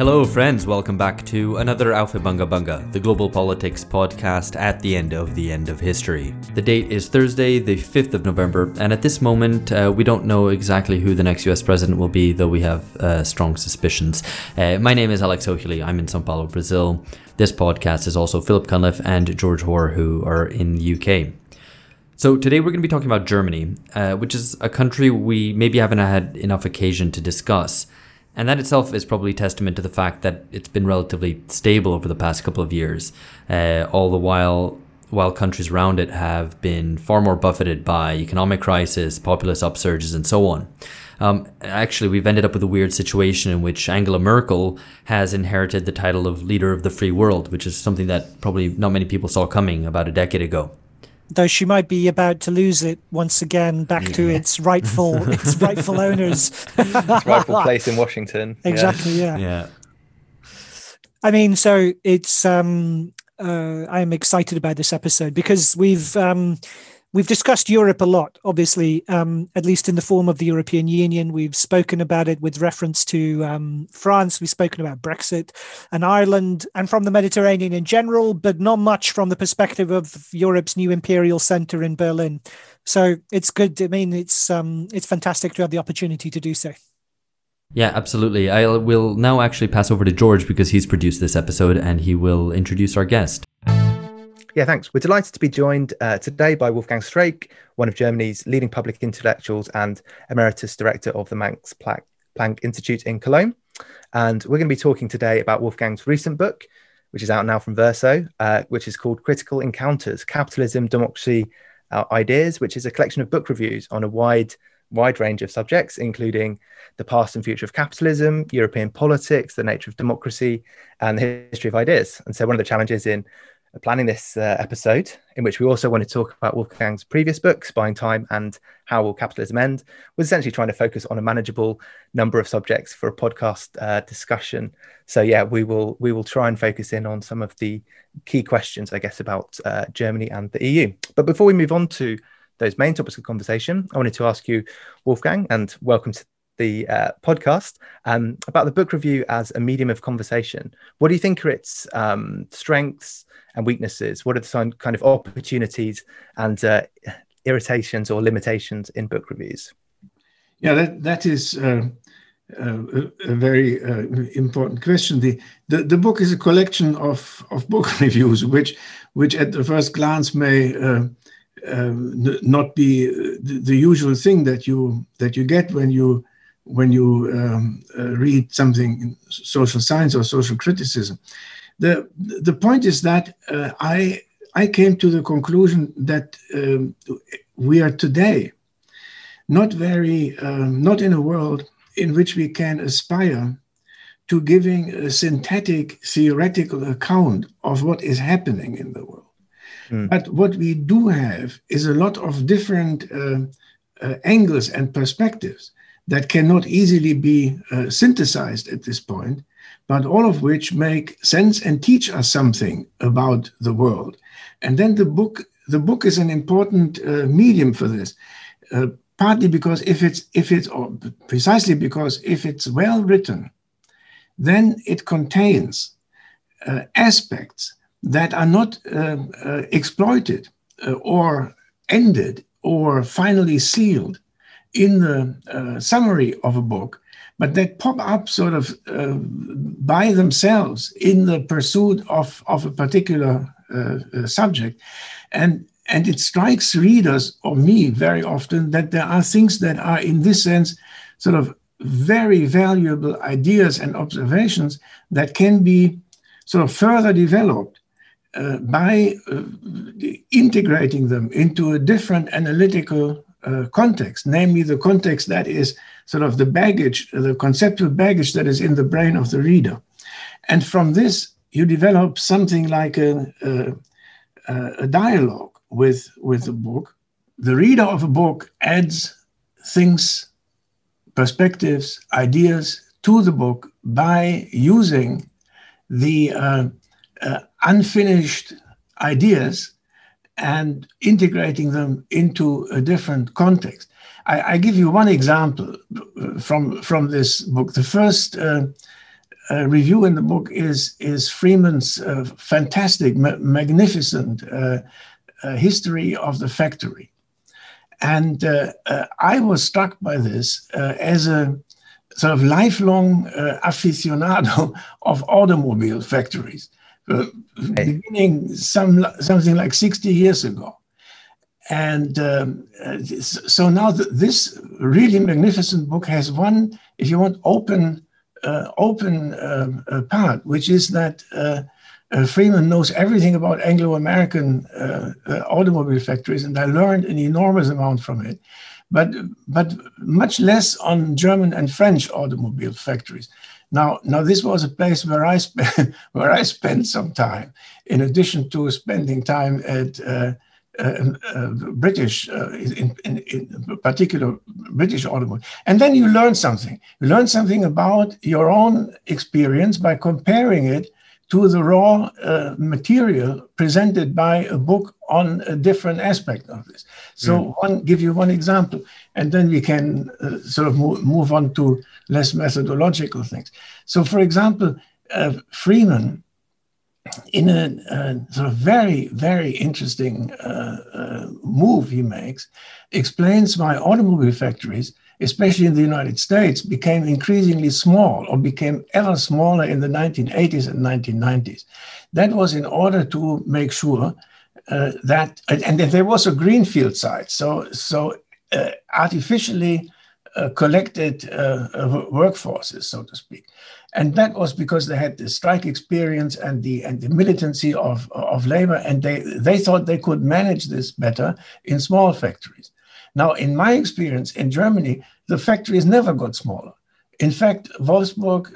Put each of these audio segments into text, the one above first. Hello friends, welcome back to another Alpha Bunga Bunga, the global politics podcast at the end of history. The date is Thursday, the 5th of November, and at this moment we don't know exactly who the next US president will be, though we have strong suspicions. My name is Alex Hochili, I'm in Sao Paulo, Brazil. This podcast is also Philip Cunliffe and George Hoare, who are in the UK. So today we're going to be talking about Germany, which is a country we maybe haven't had enough occasion to discuss. And that itself is probably testament to the fact that it's been relatively stable over the past couple of years, all the while countries around it have been far more buffeted by economic crisis, populist upsurges, and so on. Actually, we've ended up with a weird situation in which Angela Merkel has inherited the title of leader of the free world, which is something that probably not many people saw coming about a decade ago. Though she might be about to lose it once again back to its rightful owners. Its rightful place in Washington. Exactly, yeah. I mean, so it's I'm excited about this episode because we've discussed Europe a lot, obviously, at least in the form of the European Union. We've spoken about it with reference to France. We've spoken about Brexit and Ireland and from the Mediterranean in general, but not much from the perspective of Europe's new imperial center in Berlin. So it's good. I mean, it's fantastic to have the opportunity to do so. Yeah, absolutely. I will now actually pass over to George because he's produced this episode and he will introduce our guest. Yeah, thanks. We're delighted to be joined today by Wolfgang Streich, one of Germany's leading public intellectuals and emeritus director of the Max Planck Institute in Cologne. And we're going to be talking today about Wolfgang's recent book, which is out now from Verso, which is called Critical Encounters, Capitalism, Democracy, Ideas, which is a collection of book reviews on a wide range of subjects, including the past and future of capitalism, European politics, the nature of democracy, and the history of ideas. And so one of the challenges in planning this episode, in which we also want to talk about Wolfgang's previous books, Buying Time and How Will Capitalism End, was essentially trying to focus on a manageable number of subjects for a podcast discussion. So yeah, we will try and focus in on some of the key questions, I guess, about Germany and the EU. But before we move on to those main topics of conversation, I wanted to ask you, Wolfgang, and welcome to the podcast, about the book review as a medium of conversation. What do you think are its strengths and weaknesses? What are the kind of opportunities and irritations or limitations in book reviews? Yeah, that is a very important question. The book is a collection of book reviews, which at the first glance may not be the usual thing that you get when you read something in social science or social criticism. The point is that I came to the conclusion that we are today not in a world in which we can aspire to giving a synthetic theoretical account of what is happening in the world. Mm. But what we do have is a lot of different angles and perspectives that cannot easily be synthesized at this point, but all of which make sense and teach us something about the world. And then the book is an important medium for this, partly because precisely because if it's well written, then it contains aspects that are not exploited or ended or finally sealed in the summary of a book, but that pop up sort of by themselves in the pursuit of a particular subject. And it strikes readers, or me very often, that there are things that are in this sense sort of very valuable ideas and observations that can be sort of further developed by integrating them into a different analytical context, namely the context that is sort of the baggage, the conceptual baggage that is in the brain of the reader. And from this, you develop something like a dialogue with the book. The reader of a book adds things, perspectives, ideas to the book by using the unfinished ideas and integrating them into a different context. I give you one example from this book. The first review in the book is Freeman's fantastic, magnificent history of the factory. And I was struck by this as a sort of lifelong aficionado of automobile factories, beginning something like 60 years ago. And so now this really magnificent book has one, if you want, open part, which is that Freeman knows everything about Anglo-American automobile factories, and I learned an enormous amount from it, but much less on German and French automobile factories. Now this was a place where I spent some time, in addition to spending time at British, in particular, British automobile. And then you learn something. You learn something about your own experience by comparing it to the raw material presented by a book on a different aspect of this. So one, give you one example, and then we can sort of move on to less methodological things. So for example, Freeman, in a sort of very, very interesting move he makes, explains why automobile factories, especially in the United States, became increasingly small, or became ever smaller in the 1980s and 1990s. That was in order to make sure that, and there was a greenfield site, so artificially collected workforces, so to speak. And that was because they had the strike experience and the militancy of labor, and they thought they could manage this better in small factories. Now, in my experience in Germany, the factories never got smaller. In fact, Wolfsburg,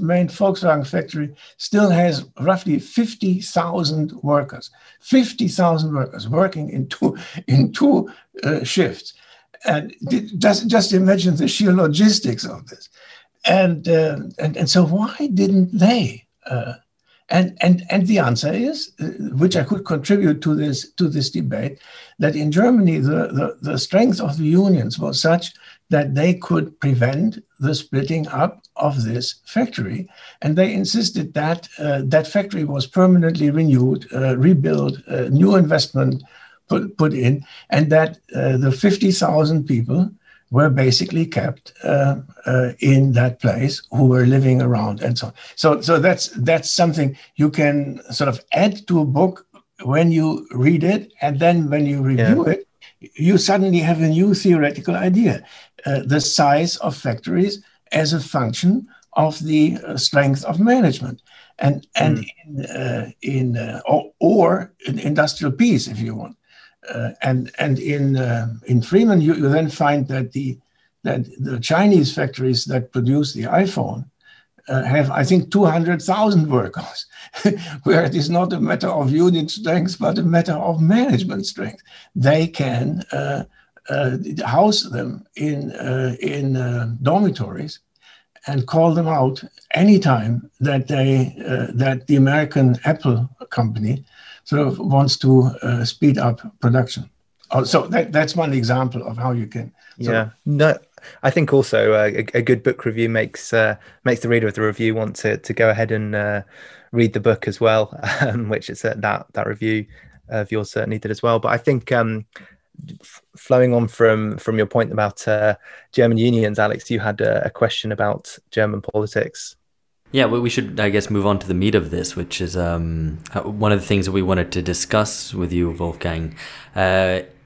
main Volkswagen factory, still has roughly 50,000 workers. 50,000 workers working in two shifts. And just imagine the sheer logistics of this. And so why didn't they? And the answer is, which I could contribute to this debate, that in Germany the strength of the unions was such that they could prevent the splitting up of this factory, and they insisted that that factory was permanently renewed, rebuilt, new investment put in, and that the 50,000 people were basically kept in that place, who were living around, and so on. So that's something you can sort of add to a book when you read it, and then when you review it, you suddenly have a new theoretical idea. The size of factories as a function of the strength of management, and or in industrial peace, if you want. And in Freeman, you then find that the Chinese factories that produce the iPhone have, I think, 200,000 workers, where it is not a matter of union strength, but a matter of management strength. They can house them in dormitories and call them out any time that that the American Apple company sort of wants to speed up production. Oh, so that's one example of how you can. No, I think also a good book review makes the reader of the review want to go ahead and read the book as well, which is that review of yours certainly did as well. But I think flowing on from your point about German unions, Alex, you had a question about German politics. Yeah, we should, I guess, move on to the meat of this, which is one of the things that we wanted to discuss with you, Wolfgang,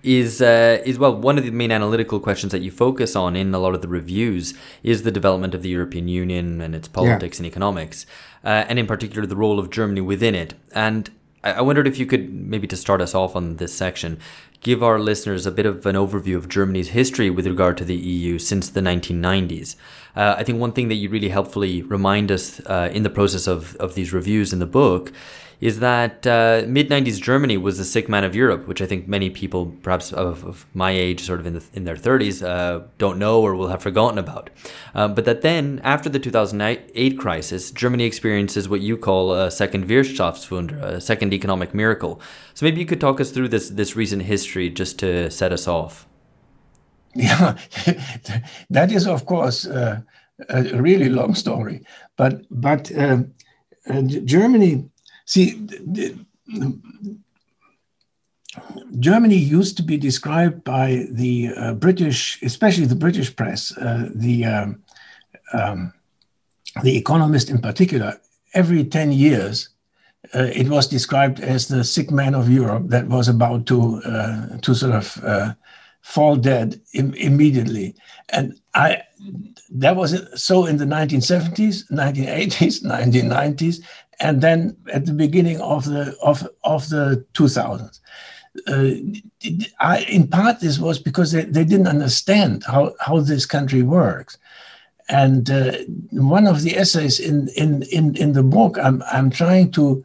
is one of the main analytical questions that you focus on in a lot of the reviews is the development of the European Union and its politics and economics, and in particular, the role of Germany within it. And I wondered if you could, maybe to start us off on this section, give our listeners a bit of an overview of Germany's history with regard to the EU since the 1990s. I think one thing that you really helpfully remind us in the process of these reviews in the book is that mid-90s Germany was the sick man of Europe, which I think many people, perhaps of my age, sort of in their 30s, don't know or will have forgotten about. But that then, after the 2008 crisis, Germany experiences what you call a second Wirtschaftswunder, a second economic miracle. So maybe you could talk us through this recent history just to set us off. Yeah, that is, of course, a really long story. But Germany, see, Germany used to be described by the British, especially the British press, the Economist in particular. Every 10 years, it was described as the sick man of Europe that was about to sort of fall dead immediately. And that was it. So in the 1970s, 1980s, 1990s, and then at the beginning of the 2000s. In part, this was because they didn't understand how this country works. And one of the essays in the book, I'm trying to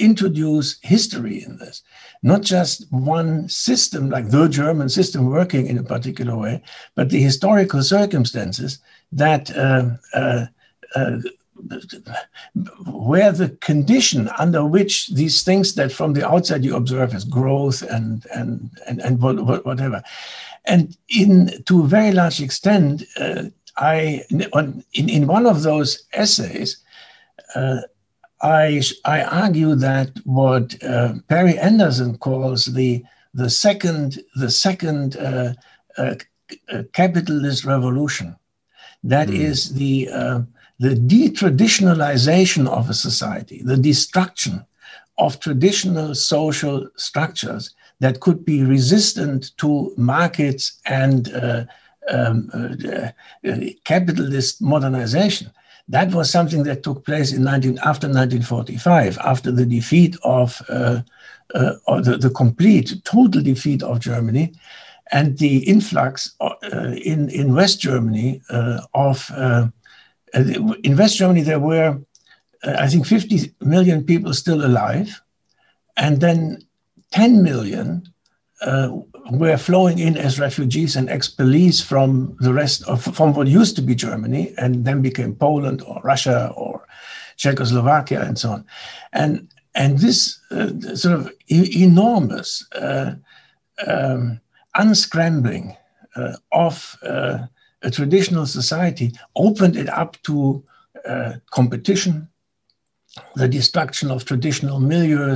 introduce history in this, not just one system like the German system working in a particular way, but the historical circumstances that where the condition under which these things that from the outside you observe as growth and whatever. And to a very large extent, in one of those essays, I argue that what Perry Anderson calls the second capitalist revolution, that is the detraditionalization of a society, the destruction of traditional social structures that could be resistant to markets and capitalist modernization. That was something that took place after 1945, after the defeat of, or the complete, total defeat of Germany, and the influx in West Germany in West Germany, there were, I think, 50 million people still alive, and then 10 million were flowing in as refugees and expellees from the rest of, from what used to be Germany, and then became Poland or Russia or Czechoslovakia and so on. And this sort of enormous unscrambling of a traditional society opened it up to competition, the destruction of traditional milieux,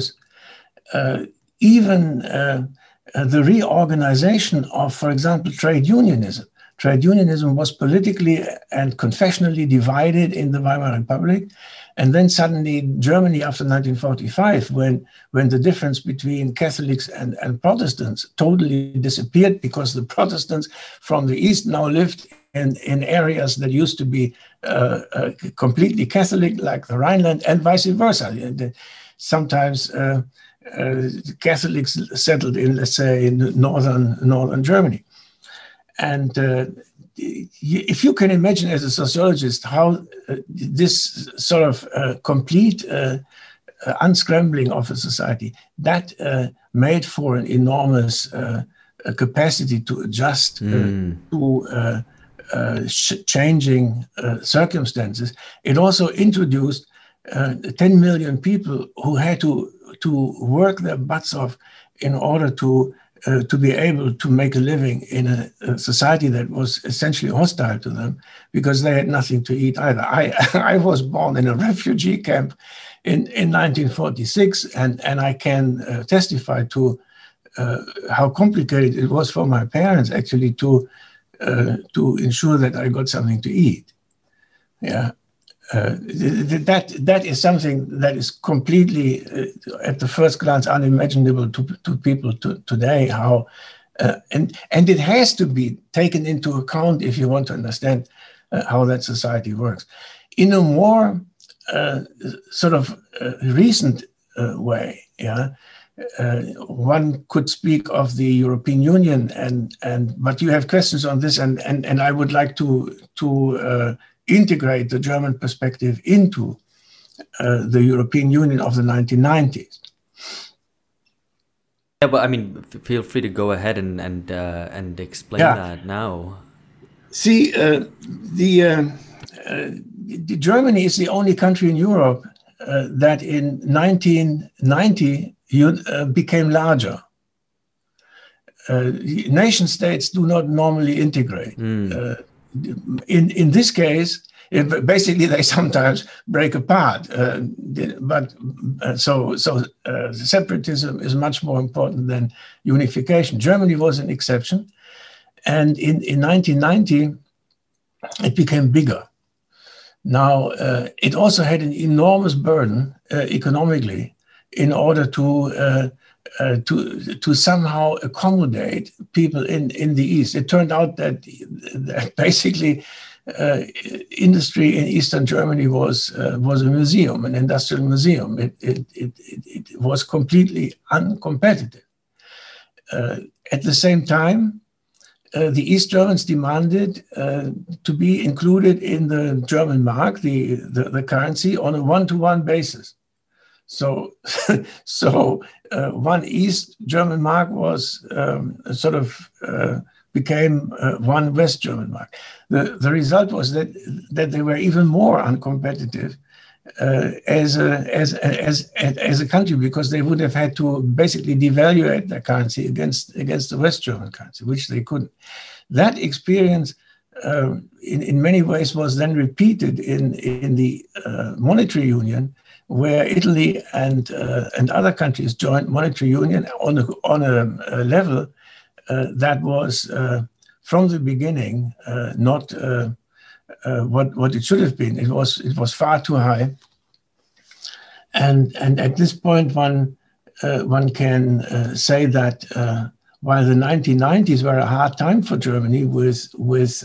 even the reorganization of, for example, trade unionism. Trade unionism was politically and confessionally divided in the Weimar Republic. And then suddenly Germany after 1945, when the difference between Catholics and Protestants totally disappeared, because the Protestants from the East now lived in areas that used to be completely Catholic, like the Rhineland, and vice versa. Sometimes Catholics settled in, let's say, in northern Germany. And if you can imagine as a sociologist how this sort of complete unscrambling of a society, that made for an enormous capacity to adjust to changing circumstances. It also introduced 10 million people who had to work their butts off in order to be able to make a living in a society that was essentially hostile to them, because they had nothing to eat either. I was born in a refugee camp in 1946, and I can testify to how complicated it was for my parents actually to ensure that I got something to eat. Yeah. That is something that is completely, at the first glance, unimaginable to people today. How and it has to be taken into account if you want to understand how that society works. In a more sort of recent way, yeah, one could speak of the European Union, and but you have questions on this, and I would like to. Integrate the German perspective into the European Union of the 1990s. Yeah, but I mean, feel free to go ahead and explain that now. See, Germany is the only country in Europe that in 1990 became larger. Nation states do not normally integrate. in this case, basically they sometimes break apart. But separatism is much more important than unification. Germany was an exception. And in 1990, it became bigger. Now, it also had an enormous burden economically in order to somehow accommodate people in the East. It turned out that basically industry in Eastern Germany was a museum, an industrial museum. It was completely uncompetitive. At the same time, the East Germans demanded to be included in the German mark, the currency, on a one-to-one basis. So one East German mark was became one West German mark. The result was that they were even more uncompetitive as a country, because they would have had to basically devaluate their currency against the West German currency, which they couldn't. That experience in many ways was then repeated in the monetary union, where Italy and other countries joined monetary union on a level that was from the beginning not what it should have been. It was far too high, and at this point one can say that while the 1990s were a hard time for Germany, with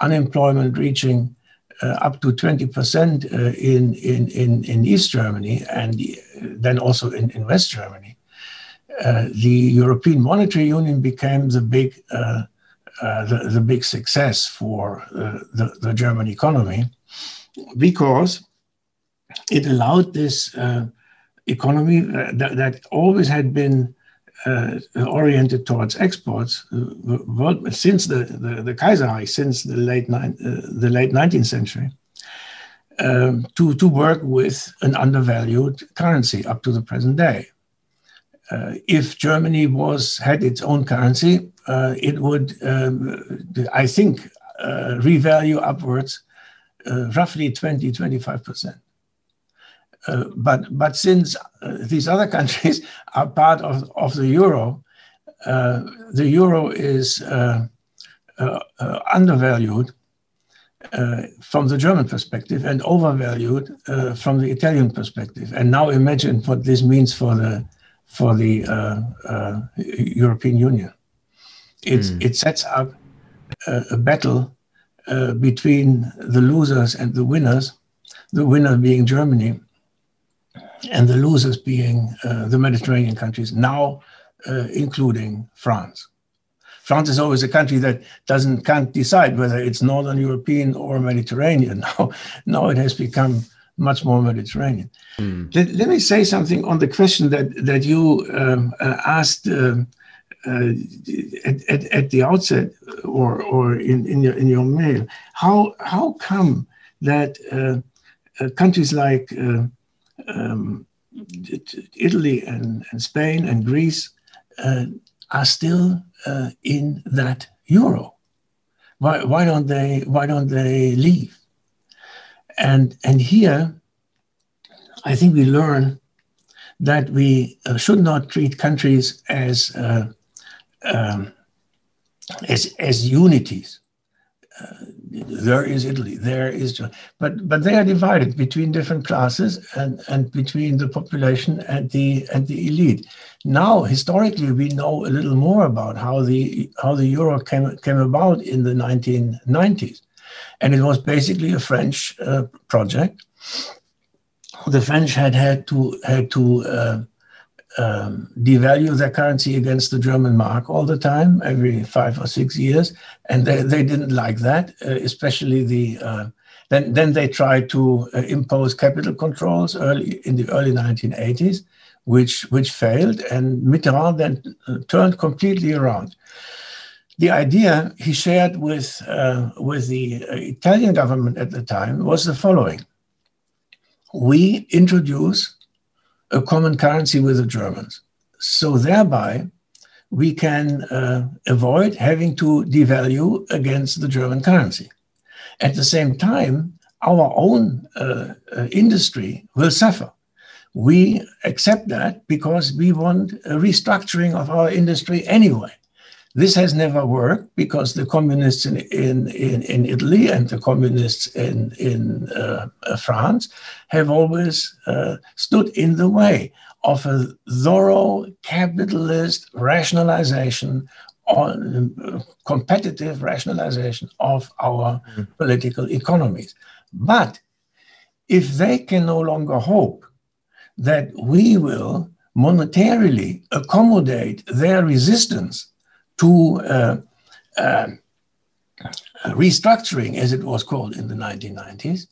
unemployment reaching up to 20% in East Germany, and then also in West Germany, the European Monetary Union became the big success for the German economy, because it allowed this economy that always had been oriented towards exports since the Kaiserreich, since the late 19th century, to work with an undervalued currency up to the present day. If Germany had its own currency, it would, I think, revalue upwards roughly 20-25%. But since these other countries are part of the euro is undervalued from the German perspective and overvalued from the Italian perspective. And now imagine what this means for the European Union. It sets up a battle between the losers and the winners, the winner being Germany and the losers being the Mediterranean countries, now including France. France is always a country that can't decide whether it's Northern European or Mediterranean. Now it has become much more Mediterranean. Let me say something on the question that you asked at the outset, or in your mail. How come that countries like Italy and Spain and Greece are still in that euro? Why don't they leave? And here, I think we learn that we should not treat countries as unities. There is Italy, there is Germany, but they are divided between different classes and between the population and the elite. Now, historically, we know a little more about how the euro came about in the 1990s, and it was basically a French project. The French had to devalue their currency against the German mark all the time, every 5 or 6 years, and they didn't like that. Especially then they tried to impose capital controls in the early 1980s, which failed, and Mitterrand then turned completely around. The idea he shared with the Italian government at the time was the following: we introduce a common currency with the Germans. So thereby, we can avoid having to devalue against the German currency. At the same time, our own industry will suffer. We accept that because we want a restructuring of our industry anyway. This has never worked because the communists in Italy and the communists in France have always stood in the way of a thorough capitalist rationalization, competitive rationalization of our political economies. But if they can no longer hope that we will monetarily accommodate their resistance to restructuring, as it was called in the 1990s,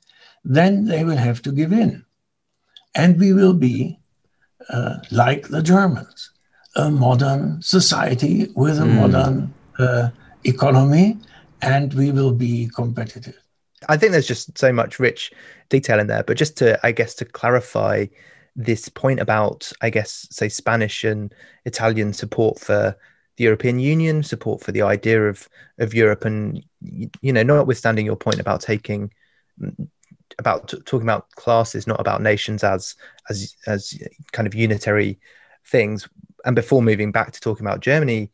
then they will have to give in. And we will be, like the Germans, a modern society with a modern economy, and we will be competitive. I think there's just so much rich detail in there, but just to, I guess, to clarify this point about, I guess, say, Spanish and Italian support for the European Union, support for the idea of Europe, and, you know, notwithstanding your point about talking about classes, not about nations as kind of unitary things. And before moving back to talking about Germany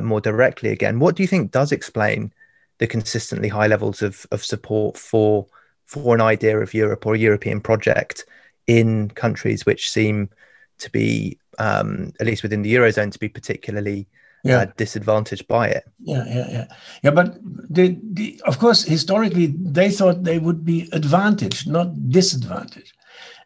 more directly again, what do you think does explain the consistently high levels of support for an idea of Europe or a European project in countries which seem to be, at least within the Eurozone, to be particularly disadvantaged by it? Yeah. But they, of course, historically, they thought they would be advantaged, not disadvantaged.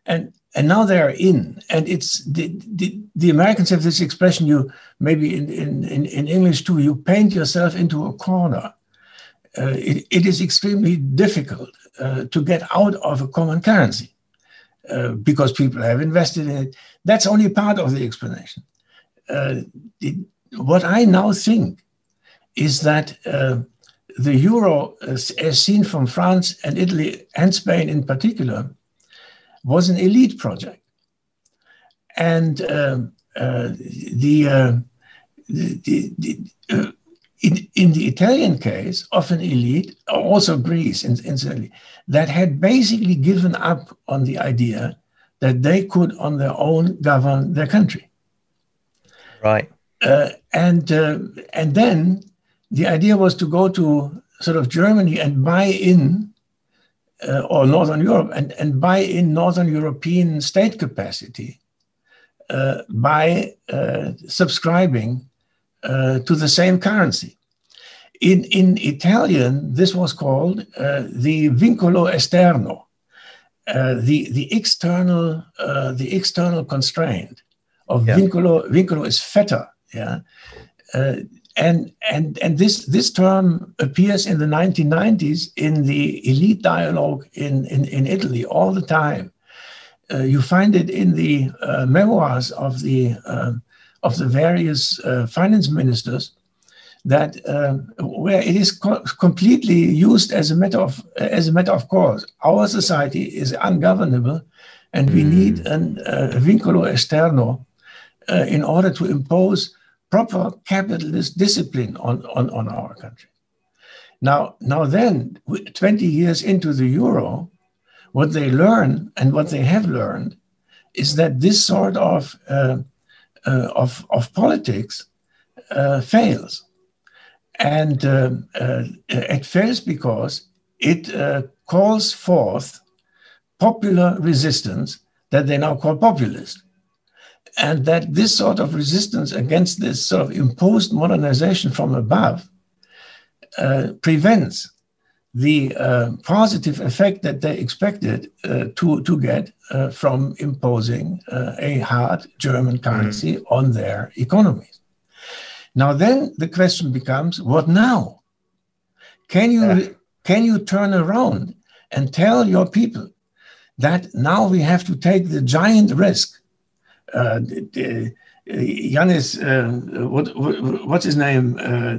And now they're in. And it's the Americans have this expression, you maybe in English too, you paint yourself into a corner. It is extremely difficult to get out of a common currency because people have invested in it. That's only part of the explanation. What I now think is that the euro, as seen from France and Italy and Spain in particular, was an elite project. And in the Italian case of an elite, also Greece, incidentally, that had basically given up on the idea that they could on their own govern their country. Right. And then the idea was to go to sort of Germany and buy in, or Northern Europe, and buy in Northern European state capacity by subscribing to the same currency. In Italian, this was called the vincolo esterno, the external constraint of vincolo. Vincolo is fetter, and this term appears in the 1990s in the elite dialogue in Italy all the time. You find it in the memoirs of the various finance ministers, that where it is completely used as a matter of course. Our society is ungovernable, and we need a vincolo esterno in order to impose proper capitalist discipline on our country. Now then, 20 years into the euro, what they learn and what they have learned is that this sort of politics fails, and it fails because it calls forth popular resistance that they now call populist, and that this sort of resistance against this sort of imposed modernization from above prevents the positive effect that they expected to get from imposing a hard German currency on their economies. Now then the question becomes, what now? Can you turn around and tell your people that now we have to take the giant risk? Yanis, what's his name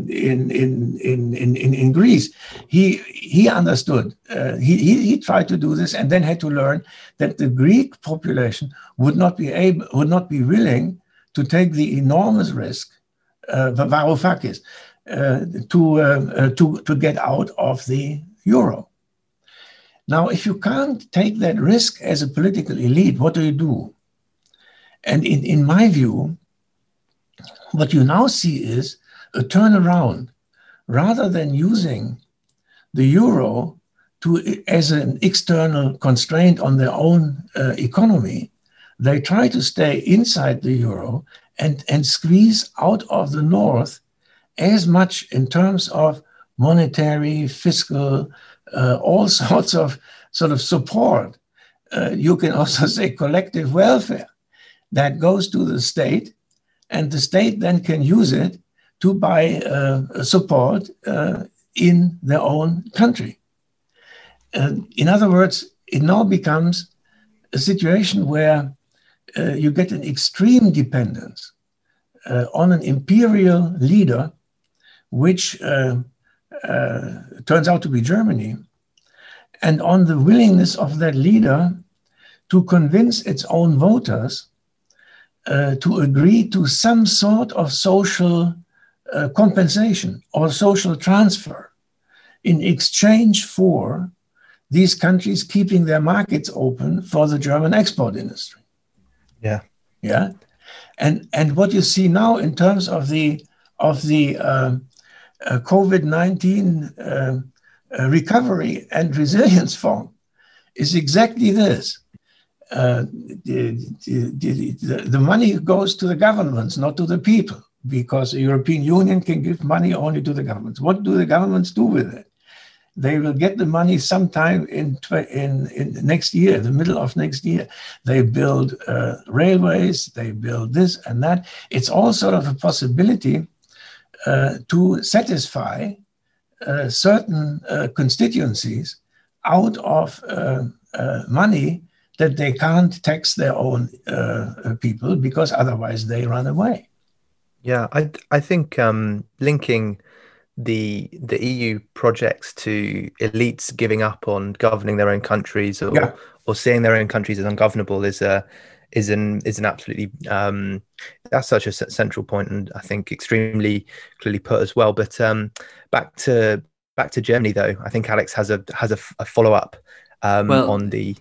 in Greece? He understood. He tried to do this, and then had to learn that the Greek population would not be willing to take the enormous risk Varoufakis to get out of the euro. Now, if you can't take that risk as a political elite, what do you do? And in my view, what you now see is a turnaround. Rather than using the euro to, as an external constraint on their own economy, they try to stay inside the euro and squeeze out of the north as much in terms of monetary, fiscal, all sorts of sort of support. You can also say collective welfare that goes to the state, and the state then can use it to buy support in their own country. In other words, it now becomes a situation where you get an extreme dependence on an imperial leader, which turns out to be Germany, and on the willingness of that leader to convince its own voters to agree to some sort of social compensation or social transfer in exchange for these countries keeping their markets open for the German export industry. Yeah. Yeah. And what you see now in terms of the COVID-19 Recovery and Resilience Fund is exactly this. The money goes to the governments, not to the people, because the European Union can give money only to the governments. What do the governments do with it? They will get the money sometime in next year, the middle of next year. They build railways, they build this and that. It's all sort of a possibility to satisfy certain constituencies out of money that they can't tax their own people, because otherwise they run away. Yeah, I think linking the EU projects to elites giving up on governing their own countries or seeing their own countries as ungovernable is an absolutely that's such a central point, and I think extremely clearly put as well. But back to Germany though, I think Alex has a follow up on the.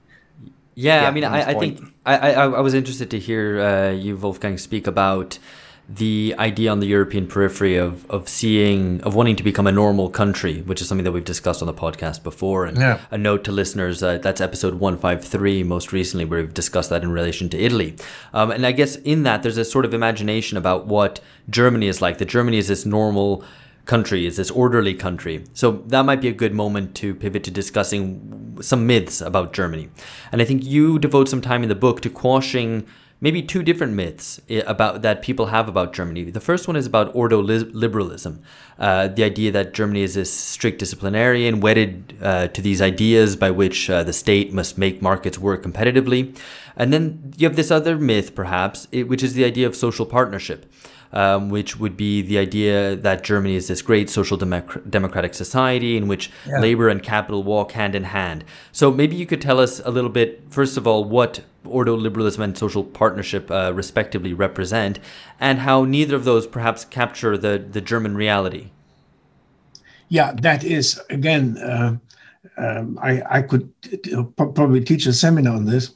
Yeah, I mean, I think I was interested to hear you, Wolfgang, speak about the idea on the European periphery of wanting to become a normal country, which is something that we've discussed on the podcast before. And a note to listeners, that's episode 153, most recently, where we've discussed that in relation to Italy. And I guess in that, there's a sort of imagination about what Germany is like, that Germany is this normal country, is this orderly country. So that might be a good moment to pivot to discussing some myths about Germany. And I think you devote some time in the book to quashing maybe two different myths about that people have about Germany. The first one is about ordoliberalism, the idea that Germany is this strict disciplinarian wedded to these ideas by which the state must make markets work competitively. And then you have this other myth, perhaps, which is the idea of social partnership, which would be the idea that Germany is this great social democratic society in which labor and capital walk hand in hand. So maybe you could tell us a little bit, first of all, what ordoliberalism and social partnership respectively represent, and how neither of those perhaps capture the German reality. Yeah, that is, again, I could probably teach a seminar on this.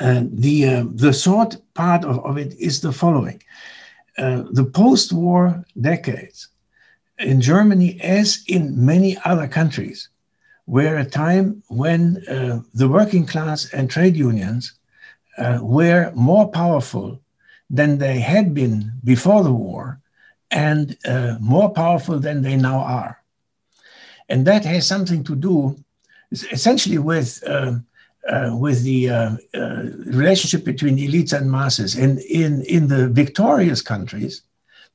The short part of it is the following. The post-war decades in Germany, as in many other countries, were a time when the working class and trade unions were more powerful than they had been before the war, and more powerful than they now are. And that has something to do essentially with the relationship between elites and masses. And in the victorious countries,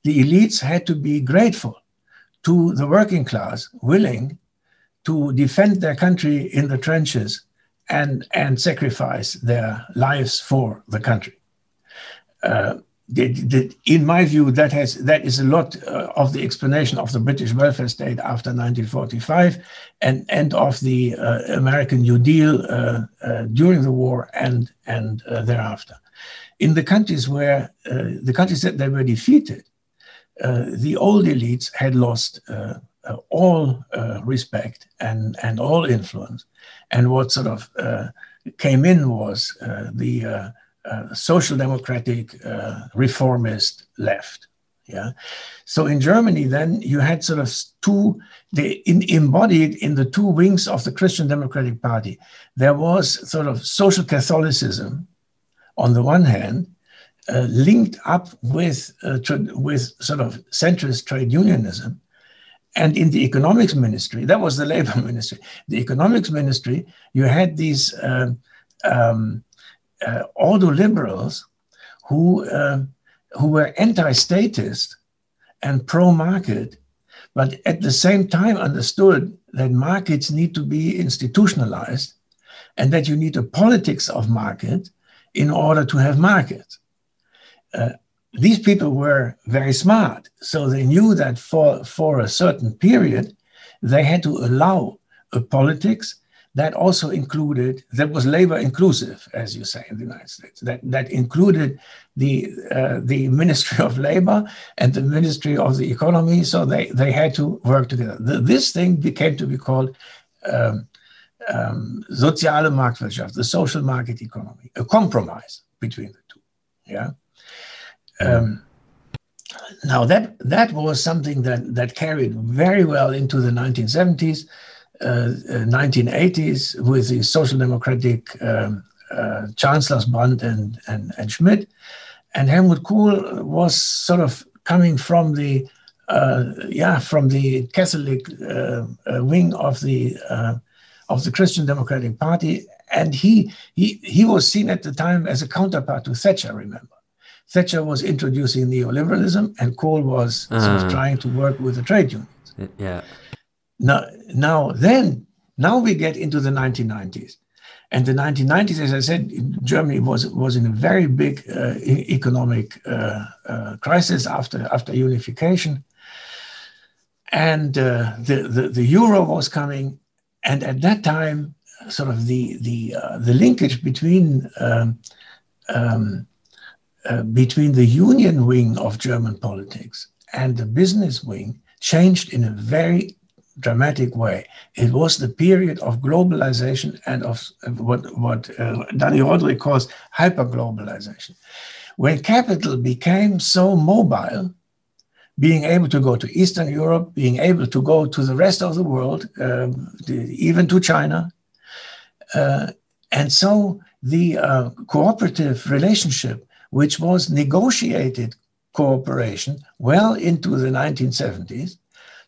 the elites had to be grateful to the working class, willing to defend their country in the trenches and sacrifice their lives for the country. In my view, that is a lot of the explanation of the British welfare state after 1945 and of the American New Deal during the war and thereafter. In the countries that they were defeated, the old elites had lost all respect and all influence. And what sort of came in was the social democratic reformist left. Yeah. So in Germany, then you had sort of two, they embodied in the two wings of the Christian Democratic Party. There was sort of social Catholicism on the one hand, linked up with sort of centrist trade unionism. And in the economics ministry, that was the labor ministry, the economics ministry, you had these ordoliberals who were anti-statist and pro-market, but at the same time understood that markets need to be institutionalized and that you need a politics of market in order to have markets. These people were very smart, so they knew that for a certain period, they had to allow a politics that also included, that was labor inclusive, as you say in the United States, that included the Ministry of Labor and the Ministry of the Economy, so they had to work together. This thing became to be called soziale Marktwirtschaft, the social market economy, a compromise between the two, yeah? Now that was something that carried very well into the 1970s, 1980s with the social democratic chancellors Brandt and Schmidt, and Helmut Kohl was sort of coming from the from the Catholic wing of the Christian Democratic Party, and he was seen at the time as a counterpart to Thatcher. Remember, Thatcher was introducing neoliberalism, and Kohl was sort of trying to work with the trade unions. Yeah. Now we get into the 1990s. And the 1990s, as I said, Germany was in a very big economic crisis after unification. And the euro was coming. And at that time, sort of the linkage between the union wing of German politics and the business wing changed in a very dramatic way. It was the period of globalization and of what Danny Roderick calls hyperglobalization. When capital became so mobile, being able to go to Eastern Europe, being able to go to the rest of the world, even to China. And so the cooperative relationship, which was negotiated cooperation well into the 1970s,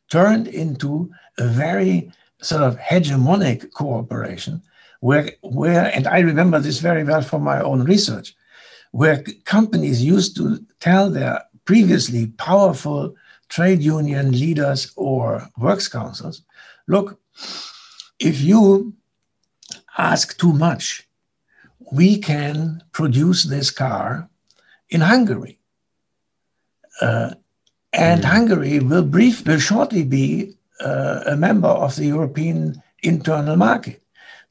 turned into a very sort of hegemonic cooperation where and I remember this very well from my own research, where companies used to tell their previously powerful trade union leaders or works councils, look, if you ask too much, we can produce this car in Hungary. And Hungary will shortly be a member of the European internal market.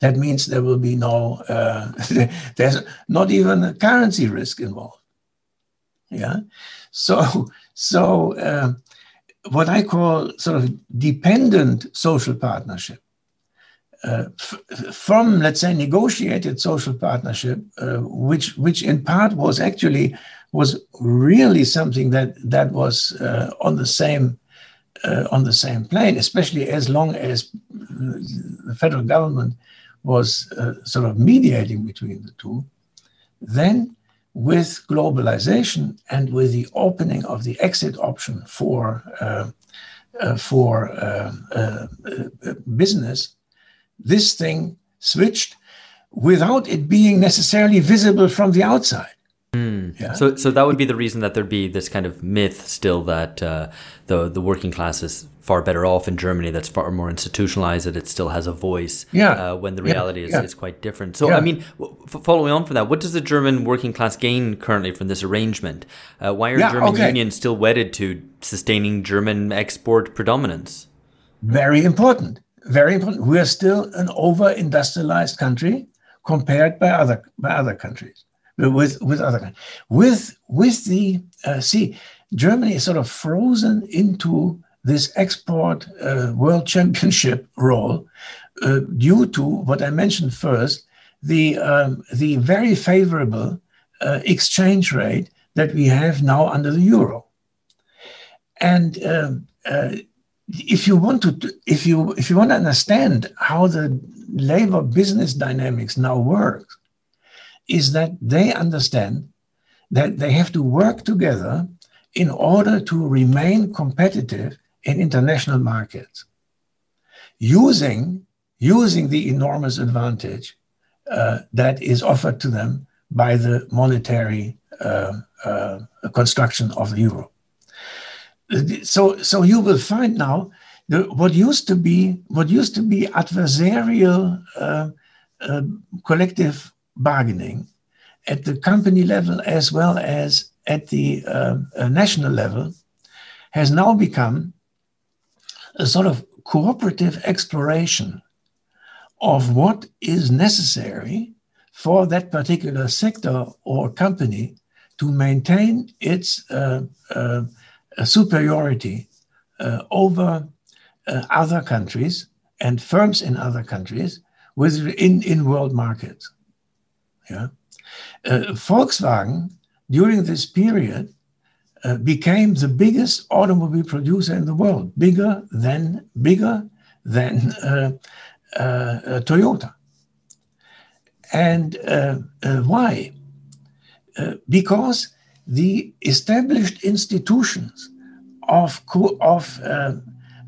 That means there will be no, there's not even a currency risk involved. Yeah. So what I call sort of dependent social partnership, from, let's say, negotiated social partnership, which in part was actually really something that was on the same plane, especially as long as the federal government was sort of mediating between the two. Then, with globalization and with the opening of the exit option for business, this thing switched without it being necessarily visible from the outside. Yeah. So that would be the reason that there'd be this kind of myth still that the working class is far better off in Germany. That's far more institutionalized. That it still has a voice. Yeah. When the reality is quite different. So I mean, following on from that, what does the German working class gain currently from this arrangement? Why are German unions still wedded to sustaining German export predominance? Very important. Very important. We are still an over-industrialized country compared by other countries. With other countries, with the Germany is sort of frozen into this export world championship role due to what I mentioned first, the very favorable exchange rate that we have now under the euro. And if you want to understand how the labor business dynamics now work, is that they understand that they have to work together in order to remain competitive in international markets, using the enormous advantage that is offered to them by the monetary construction of the euro. So you will find now what used to be adversarial collective bargaining at the company level as well as at the national level has now become a sort of cooperative exploration of what is necessary for that particular sector or company to maintain its superiority over other countries and firms in other countries in world markets. Yeah. Volkswagen, during this period, became the biggest automobile producer in the world, bigger than Toyota. And why? Because the established institutions of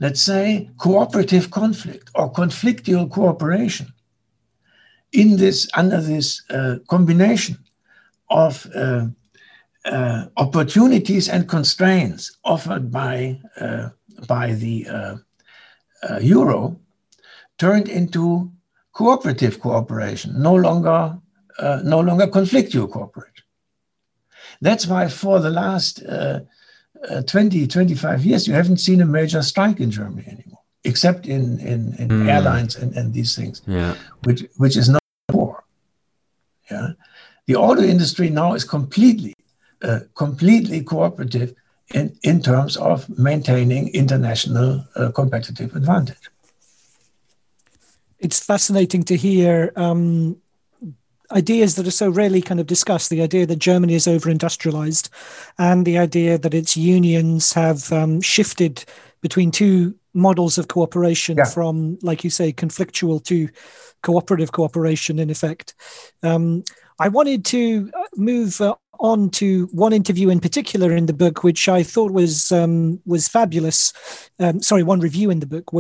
let's say, cooperative conflict or conflictual cooperation under this combination of opportunities and constraints offered by the euro turned into cooperative cooperation, no longer conflictual cooperation. That's why for the last 20-25 years you haven't seen a major strike in Germany anymore, except in airlines and these things, yeah, which is not war. Yeah, the auto industry now is completely cooperative in terms of maintaining international competitive advantage. It's fascinating to hear ideas that are so rarely kind of discussed, the idea that Germany is over-industrialized and the idea that its unions have shifted between two models of cooperation, yeah, from, like you say, conflictual to cooperative cooperation, in effect. I wanted to move on to one interview in particular in the book, which I thought was fabulous. One review in the book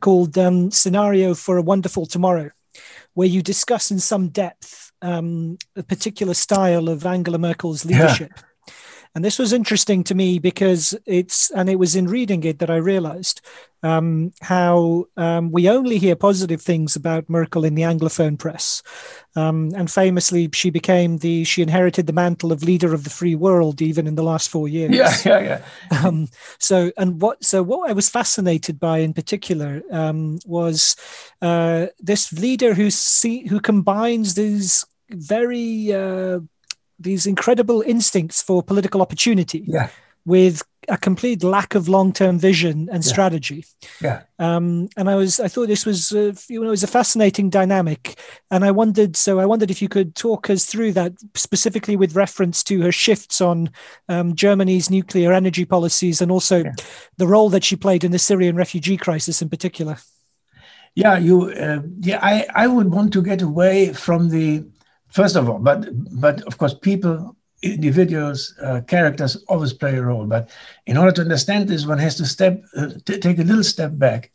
called Scenario for a Wonderful Tomorrow, where you discuss in some depth a particular style of Angela Merkel's leadership. Yeah. And this was interesting to me because it was in reading it that I realized how we only hear positive things about Merkel in the Anglophone press. And famously, she inherited the mantle of leader of the free world, even in the last 4 years. Yeah. What I was fascinated by in particular was this leader who combines these very these incredible instincts for political opportunity, yeah, with a complete lack of long-term vision and, yeah, strategy. Yeah. And I thought this was, it was a fascinating dynamic. And I wondered if you could talk us through that, specifically with reference to her shifts on Germany's nuclear energy policies and also, yeah, the role that she played in the Syrian refugee crisis in particular. Yeah. I would want to get away from the, first of all, but of course, people, individuals, characters always play a role. But in order to understand this, one has to take a little step back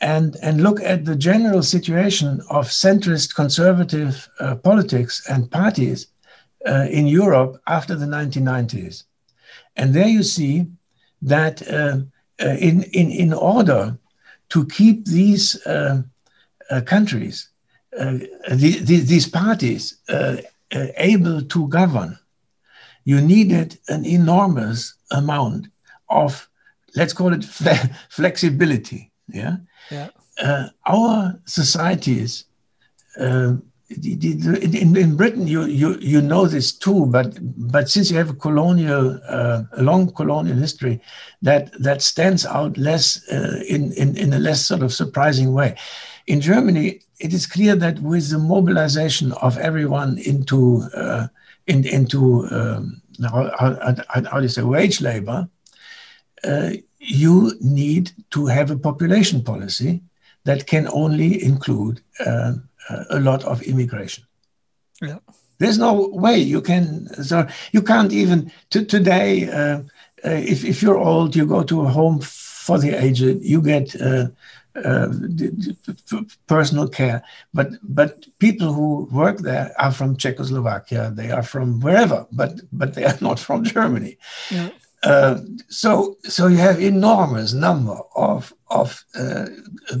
and look at the general situation of centrist conservative politics and parties in Europe after the 1990s. And there you see that in order to keep these countries, these parties able to govern, you needed an enormous amount of, let's call it, flexibility. Yeah? Yeah. Our societies In Britain, you know this too, but since you have a colonial, a long colonial history, that stands out less in a less sort of surprising way. In Germany, it is clear that with the mobilization of everyone into how do you say, wage labor, you need to have a population policy that can only include a lot of immigration. Yeah. There's no way you can. So you can't even today. If you're old, you go to a home for the aged. You get personal care. But people who work there are from Czechoslovakia. They are from wherever. But they are not from Germany. Yeah. So you have enormous number of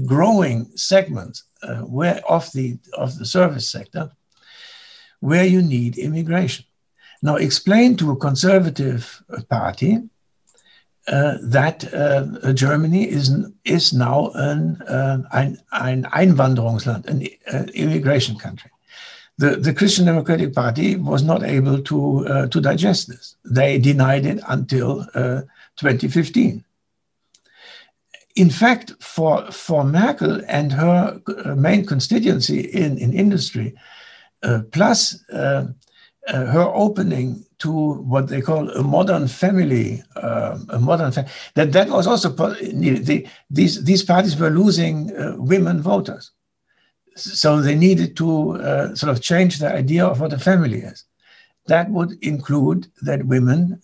growing segments of the service sector, where you need immigration. Now explain to a conservative party that Germany is now an Einwanderungsland, an immigration country. The Christian Democratic Party was not able to digest this. They denied it until 2015. In fact, for Merkel and her main constituency in industry, plus her opening to what they call a modern family, that was also needed. These parties were losing women voters. So they needed to sort of change the idea of what a family is. That would include that women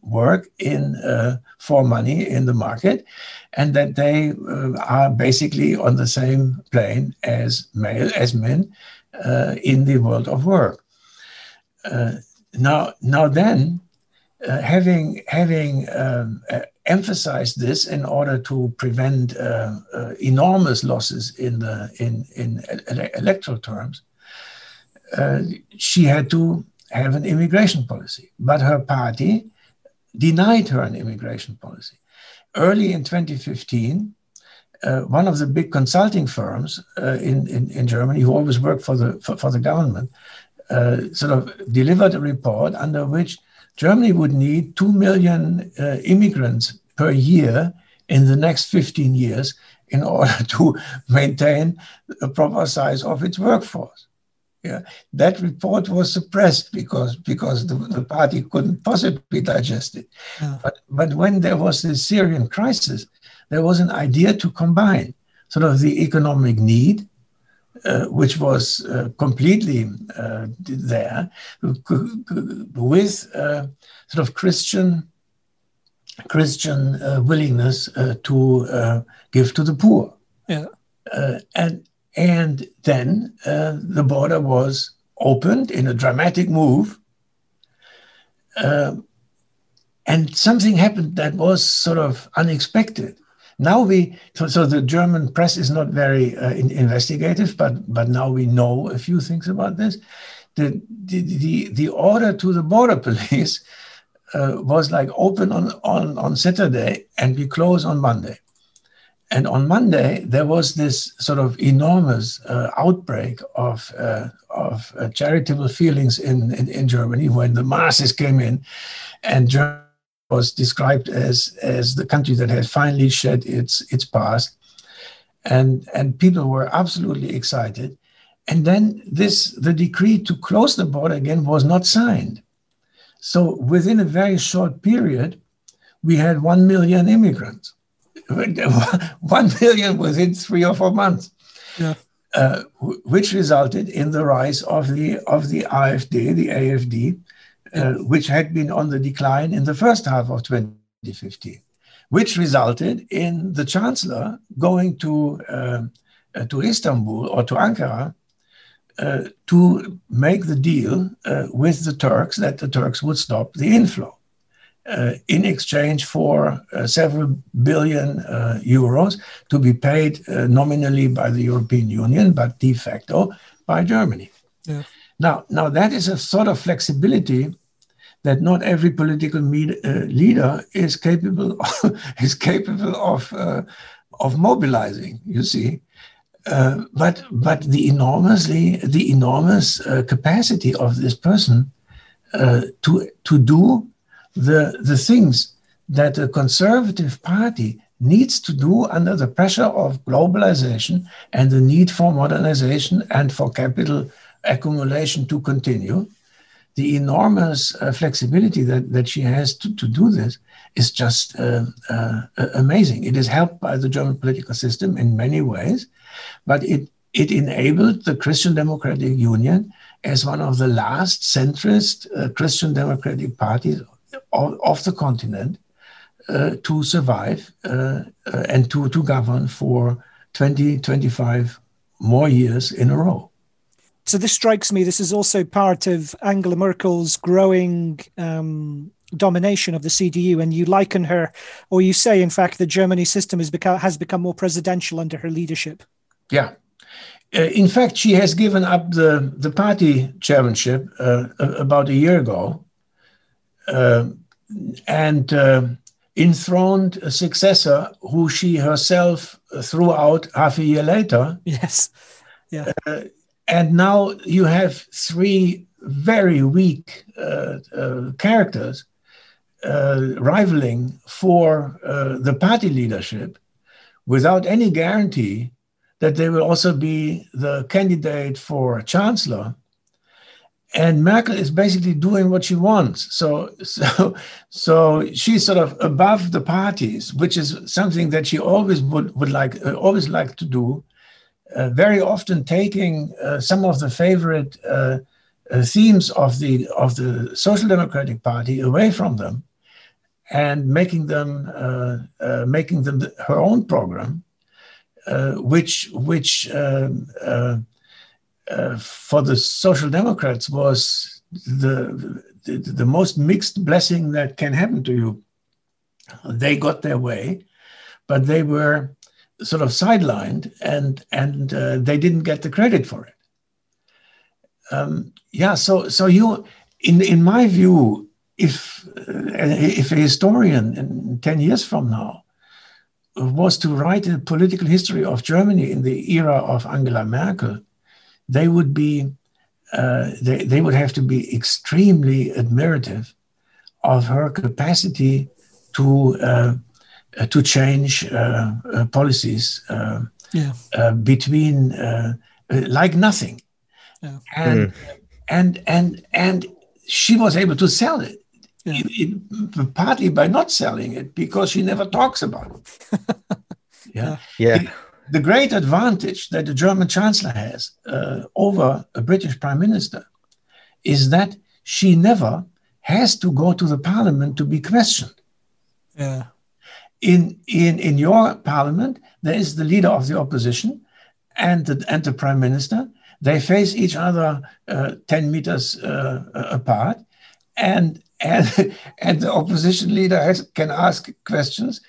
work for money in the market, and that they are basically on the same plane as men in the world of work. Now then, having emphasized this in order to prevent enormous losses in electoral terms, she had to have an immigration policy. But her party denied her an immigration policy. Early in 2015, one of the big consulting firms in Germany, who always worked for the government, sort of delivered a report under which Germany would need 2 million immigrants per year in the next 15 years in order to maintain a proper size of its workforce. Yeah. That report was suppressed because the party couldn't possibly digest it. Yeah. But when there was the Syrian crisis, there was an idea to combine sort of the economic need, which was completely there, with sort of Christian willingness to give to the poor. Yeah. And then the border was opened in a dramatic move. And something happened that was sort of unexpected. Now so the German press is not very investigative, but now we know a few things about this. The order to the border police was like open on Saturday and we close on Monday. And on Monday, there was this sort of enormous outbreak of charitable feelings in Germany when the masses came in, and Germany was described as the country that had finally shed its past, and people were absolutely excited. And then the decree to close the border again was not signed. So within a very short period, we had 1 million immigrants. 1 million within 3 or 4 months, yeah. Which resulted in the rise of the AfD, the AfD, which had been on the decline in the first half of 2015, which resulted in the chancellor going to Istanbul or to Ankara to make the deal with the Turks that the Turks would stop the inflow. In exchange for several billion euros to be paid nominally by the European Union, but de facto by Germany. Yeah. Now that is a sort of flexibility that not every political leader is capable of mobilizing. You see, But the enormous capacity of this person to do the things that a conservative party needs to do under the pressure of globalization and the need for modernization and for capital accumulation to continue, the enormous flexibility that she has to do this is just amazing. It is helped by the German political system in many ways, but it enabled the Christian Democratic Union as one of the last centrist Christian Democratic parties of the continent to survive and to govern for 20, 25 more years in a row. So this strikes me, this is also part of Angela Merkel's growing domination of the CDU, and you liken her, or you say, in fact, the Germany system has become more presidential under her leadership. Yeah. In fact, she has given up the party chairmanship about a year ago and enthroned a successor who she herself threw out half a year later. Yes. Yeah. And now you have three very weak characters rivaling for the party leadership without any guarantee that they will also be the candidate for chancellor. And Merkel is basically doing what she wants. So she's sort of above the parties, which is something that she always would like to do. Very often taking some of the favorite themes of the Social Democratic Party away from them, and making them her own program, which for the Social Democrats was the most mixed blessing that can happen to you. They got their way, but they were sort of sidelined, and they didn't get the credit for it. So you, in my view, if a historian in 10 years from now was to write a political history of Germany in the era of Angela Merkel, they would be they would have to be extremely admirative of her capacity to change policies between like nothing, yeah. and she was able to sell it, yeah. It partly by not selling it because she never talks about it. Yeah, yeah. The great advantage that the German Chancellor has over a British Prime Minister is that she never has to go to the Parliament to be questioned. Yeah. In your parliament, there is the leader of the opposition and the prime minister. They face each other 10 meters apart, and the opposition leader can ask questions,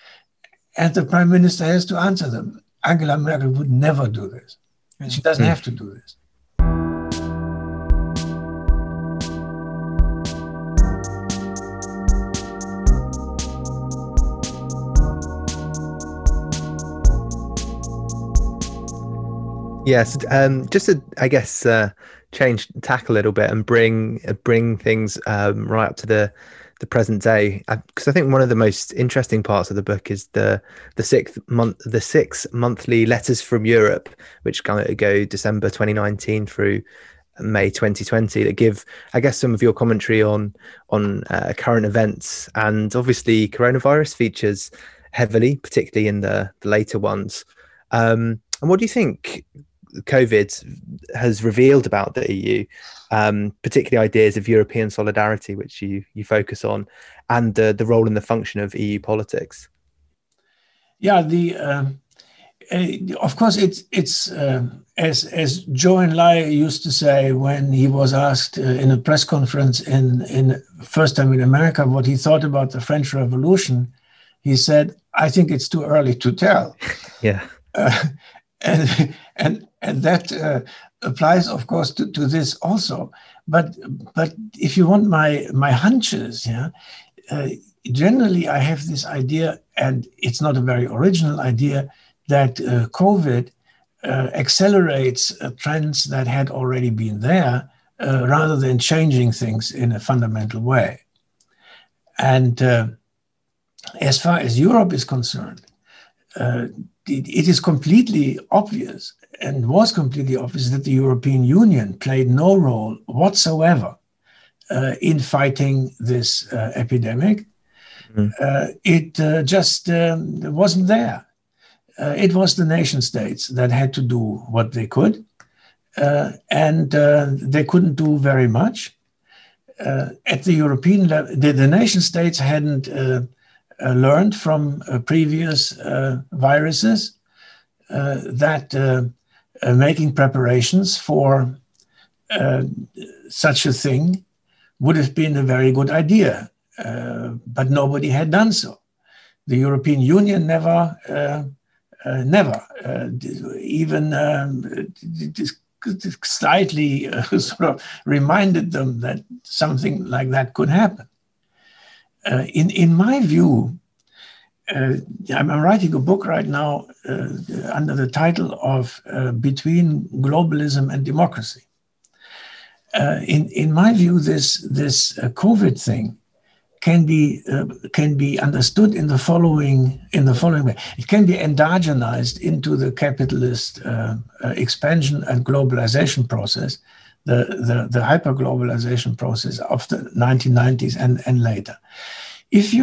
and the prime minister has to answer them. Angela Merkel would never do this. Mm. She doesn't have to do this. Yes, just to, I guess, change tack a little bit and bring things right up to the present day, because I think one of the most interesting parts of the book is the six monthly letters from Europe, which kind of go December 2019 through May 2020, that give, I guess, some of your commentary on current events, and obviously coronavirus features heavily, particularly in the later ones. And what do you think COVID has revealed about the EU, particularly ideas of European solidarity, which you focus on, and the role and the function of EU politics? Yeah, of course it's as Joe and Lai used to say when he was asked in a press conference in first time in America what he thought about the French Revolution, he said, "I think it's too early to tell." Yeah. And that applies, of course, to this also. But if you want my hunches, yeah, generally I have this idea, and it's not a very original idea, that COVID accelerates trends that had already been there, rather than changing things in a fundamental way. And as far as Europe is concerned, it is completely obvious, and was completely obvious, that the European Union played no role whatsoever in fighting this epidemic. Mm. It just wasn't there. It was the nation states that had to do what they could, and they couldn't do very much. At the European level, the nation states hadn't learned from previous viruses that making preparations for such a thing would have been a very good idea, but nobody had done so. The European Union never even slightly reminded them that something like that could happen. In my view, I'm writing a book right now under the title of Between Globalism and Democracy. In my view, this COVID thing can be understood in the following way. It can be endogenized into the capitalist expansion and globalization process, the hyper-globalization process of the 1990s and later. If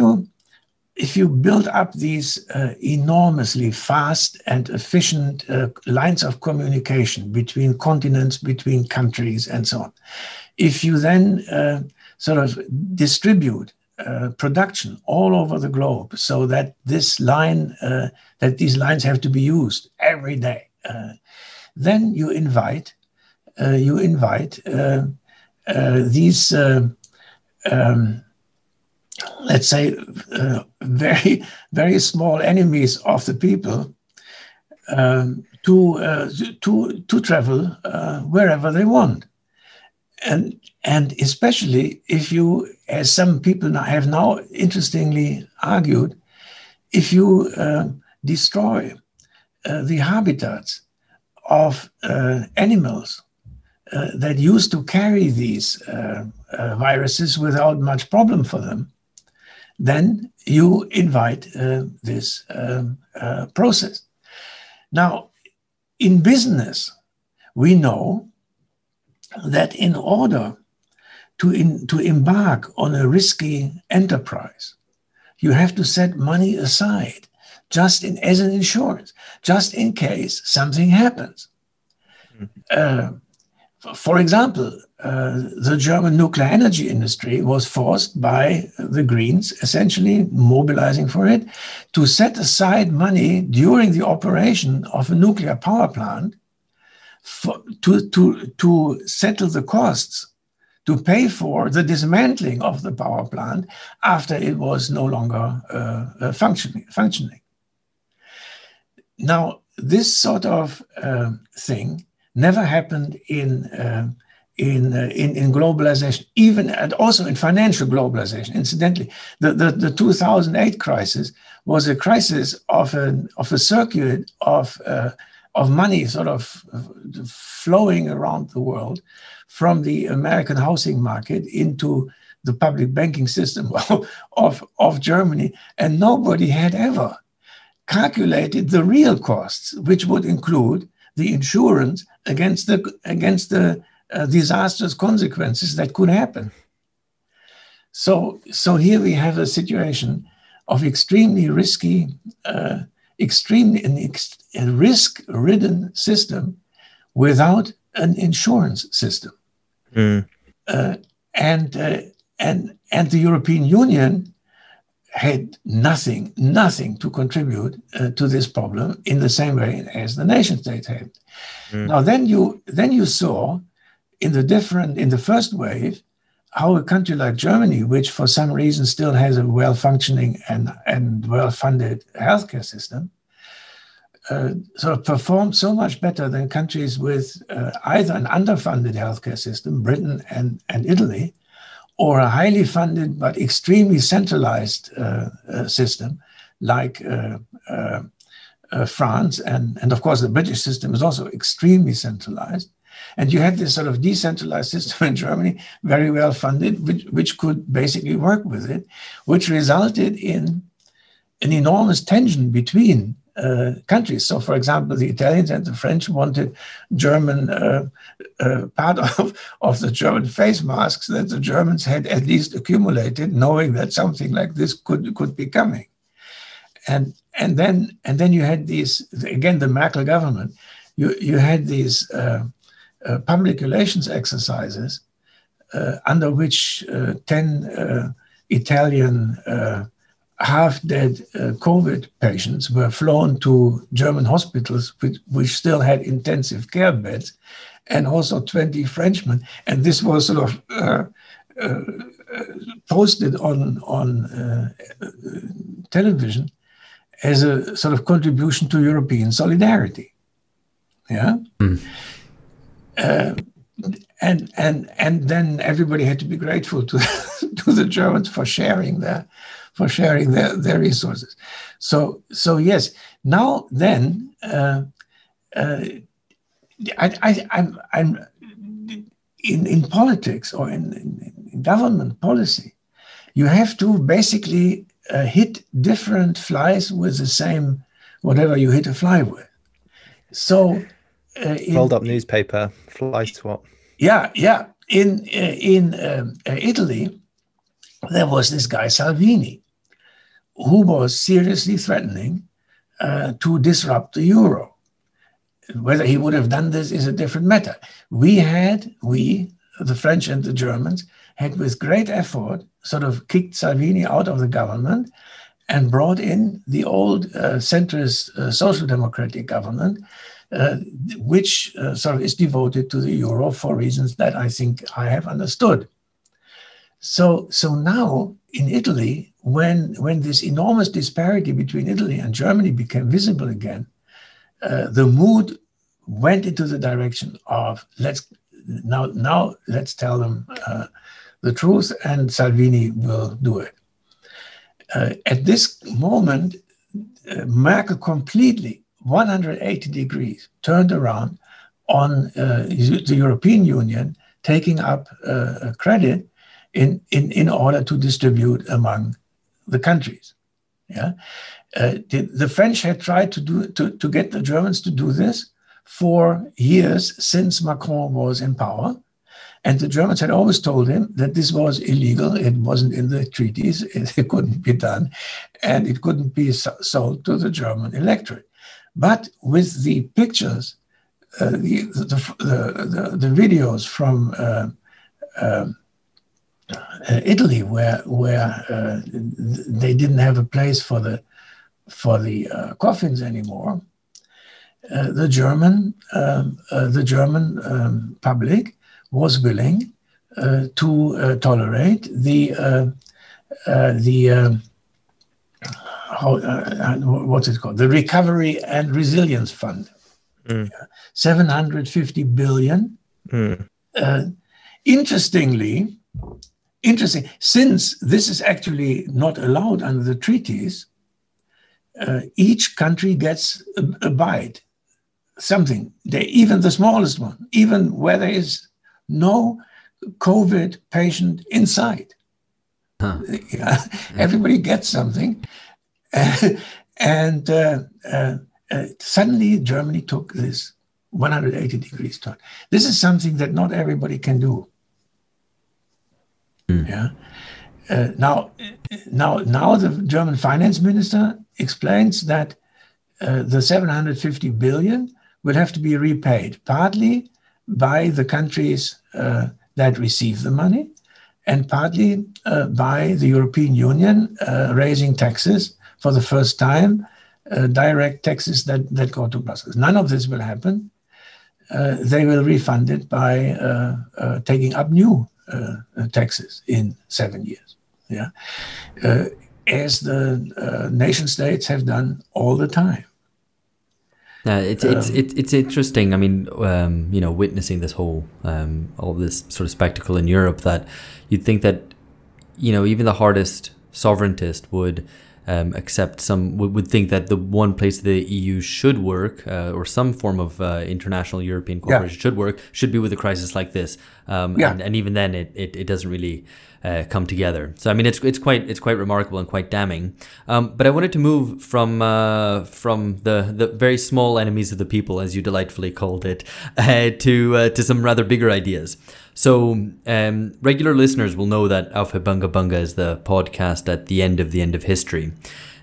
you build up these enormously fast and efficient lines of communication between continents, between countries, and so on, if you then sort of distribute production all over the globe, so that these lines have to be used every day, then you invite these let's say very, very small enemies of the people to travel wherever they want, and especially if you, as some people have now interestingly argued, if you destroy the habitats of animals that used to carry these viruses without much problem for them, then you invite this process. Now, in business, we know that in order to embark on a risky enterprise, you have to set money aside as an insurance, just in case something happens. For example, the German nuclear energy industry was forced by the Greens, essentially mobilizing for it, to set aside money during the operation of a nuclear power plant to settle the costs, to pay for the dismantling of the power plant after it was no longer functioning. Now, this sort of thing never happened in globalization, even, and also in financial globalization. Incidentally, the 2008 crisis was a crisis of a circuit of money sort of flowing around the world from the American housing market into the public banking system of Germany, and nobody had ever calculated the real costs, which would include the insurance against the disastrous consequences that could happen. So here we have a situation of extremely risky, a risk-ridden system without an insurance system. Mm. And the European Union had nothing to contribute to this problem in the same way as the nation state had. Mm. Now, then you saw in the first wave how a country like Germany, which for some reason still has a well-functioning and well-funded healthcare system, sort of performed so much better than countries with either an underfunded healthcare system, Britain and Italy, or a highly funded but extremely centralized system like France, and of course the British system is also extremely centralized. And you had this sort of decentralized system in Germany, very well funded, which could basically work with it, which resulted in an enormous tension between countries. So, for example, the Italians and the French wanted German part of the German face masks that the Germans had at least accumulated, knowing that something like this could be coming. And then you had these, again, the Merkel government. You had these public relations exercises under which 10 Italian half-dead COVID patients were flown to German hospitals which still had intensive care beds, and also 20 Frenchmen. And this was sort of posted on television as a sort of contribution to European solidarity. Yeah. Mm. And then everybody had to be grateful to to the Germans for sharing their resources. So yes. Now then, I'm in politics or in government policy, you have to basically hit different flies with the same whatever you hit a fly with. So. Rolled up newspaper, fly swap. Yeah, yeah. In Italy, there was this guy Salvini, who was seriously threatening to disrupt the euro. Whether he would have done this is a different matter. We, the French and the Germans, had with great effort sort of kicked Salvini out of the government and brought in the old centrist social democratic government, which sort of is devoted to the euro for reasons that I think I have understood. So now in Italy, when this enormous disparity between Italy and Germany became visible again, the mood went into the direction of let's tell them the truth, and Salvini will do it. At this moment, Merkel completely 180 degrees turned around on the European Union, taking up credit in order to distribute among the countries. Yeah, the French had tried to get the Germans to do this for years since Macron was in power, and the Germans had always told him that this was illegal. It wasn't in the treaties. It couldn't be done, and it couldn't be sold to the German electorate. But with the pictures, the videos from Italy, where they didn't have a place for the coffins anymore, the German public was willing to tolerate what's it called? The Recovery and Resilience Fund. Mm. 750 billion. Mm. Interestingly, since this is actually not allowed under the treaties, each country gets a bite, something. Even the smallest one, even where there is no COVID patient inside. Huh. Yeah, everybody gets something. And suddenly Germany took this 180 degrees turn. This is something that not everybody can do. Mm. Yeah. Now the German finance minister explains that the 750 billion will have to be repaid partly by the countries that receive the money, and partly by the European Union raising taxes for the first time, direct taxes that go to Brussels. None of this will happen. They will refund it by taking up new taxes in 7 years. Yeah, as the nation states have done all the time. No, it's interesting. I mean, witnessing this whole all this sort of spectacle in Europe, that you'd think that, even the hardest sovereigntist would except some would think that the one place the EU should work, or some form of international European cooperation should work, should be with a crisis like this. And even then, it doesn't really come together. So I mean, it's quite remarkable and quite damning. But I wanted to move from the very small enemies of the people, as you delightfully called it, to some rather bigger ideas. So regular listeners will know that Alpha Bunga Bunga is the podcast at the end of history.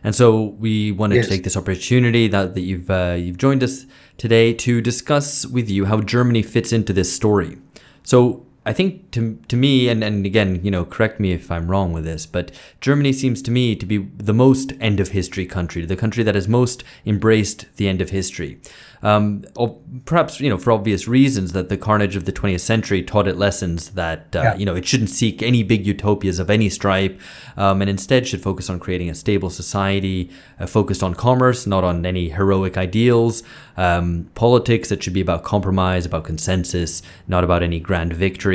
And so we wanted to take this opportunity that you've joined us today to discuss with you how Germany fits into this story. So I think to me, and again, correct me if I'm wrong with this, but Germany seems to me to be the most end of history country, the country that has most embraced the end of history. Or perhaps, for obvious reasons, that the carnage of the 20th century taught it lessons that, it shouldn't seek any big utopias of any stripe, and instead should focus on creating a stable society focused on commerce, not on any heroic ideals. Politics that should be about compromise, about consensus, not about any grand victory.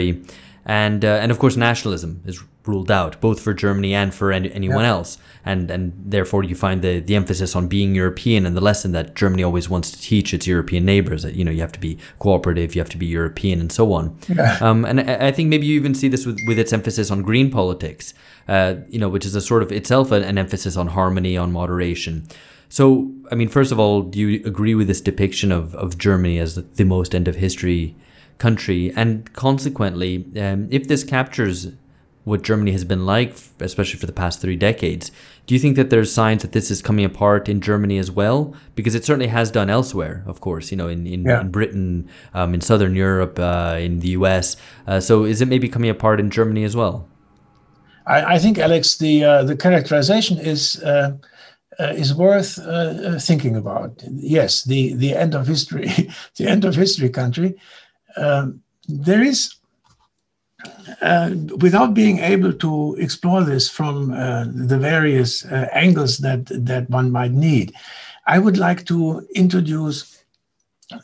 And of course, nationalism is ruled out, both for Germany and for anyone else. And therefore, you find the emphasis on being European and the lesson that Germany always wants to teach its European neighbors, that, you have to be cooperative, you have to be European, and so on. Yeah. And I think maybe you even see this with its emphasis on green politics, which is a sort of itself an emphasis on harmony, on moderation. So, I mean, first of all, do you agree with this depiction of Germany as the most end of history country? And consequently, if this captures what Germany has been like, especially for the past 3 decades, do you think that there's signs that this is coming apart in Germany as well? Because it certainly has done elsewhere, of course, in Britain, in Southern Europe, in the US. So is it maybe coming apart in Germany as well? I think, Alex, the characterization is worth thinking about. Yes, the end of history, the end of history country. There is, without being able to explore this from the various angles that one might need, I would like to introduce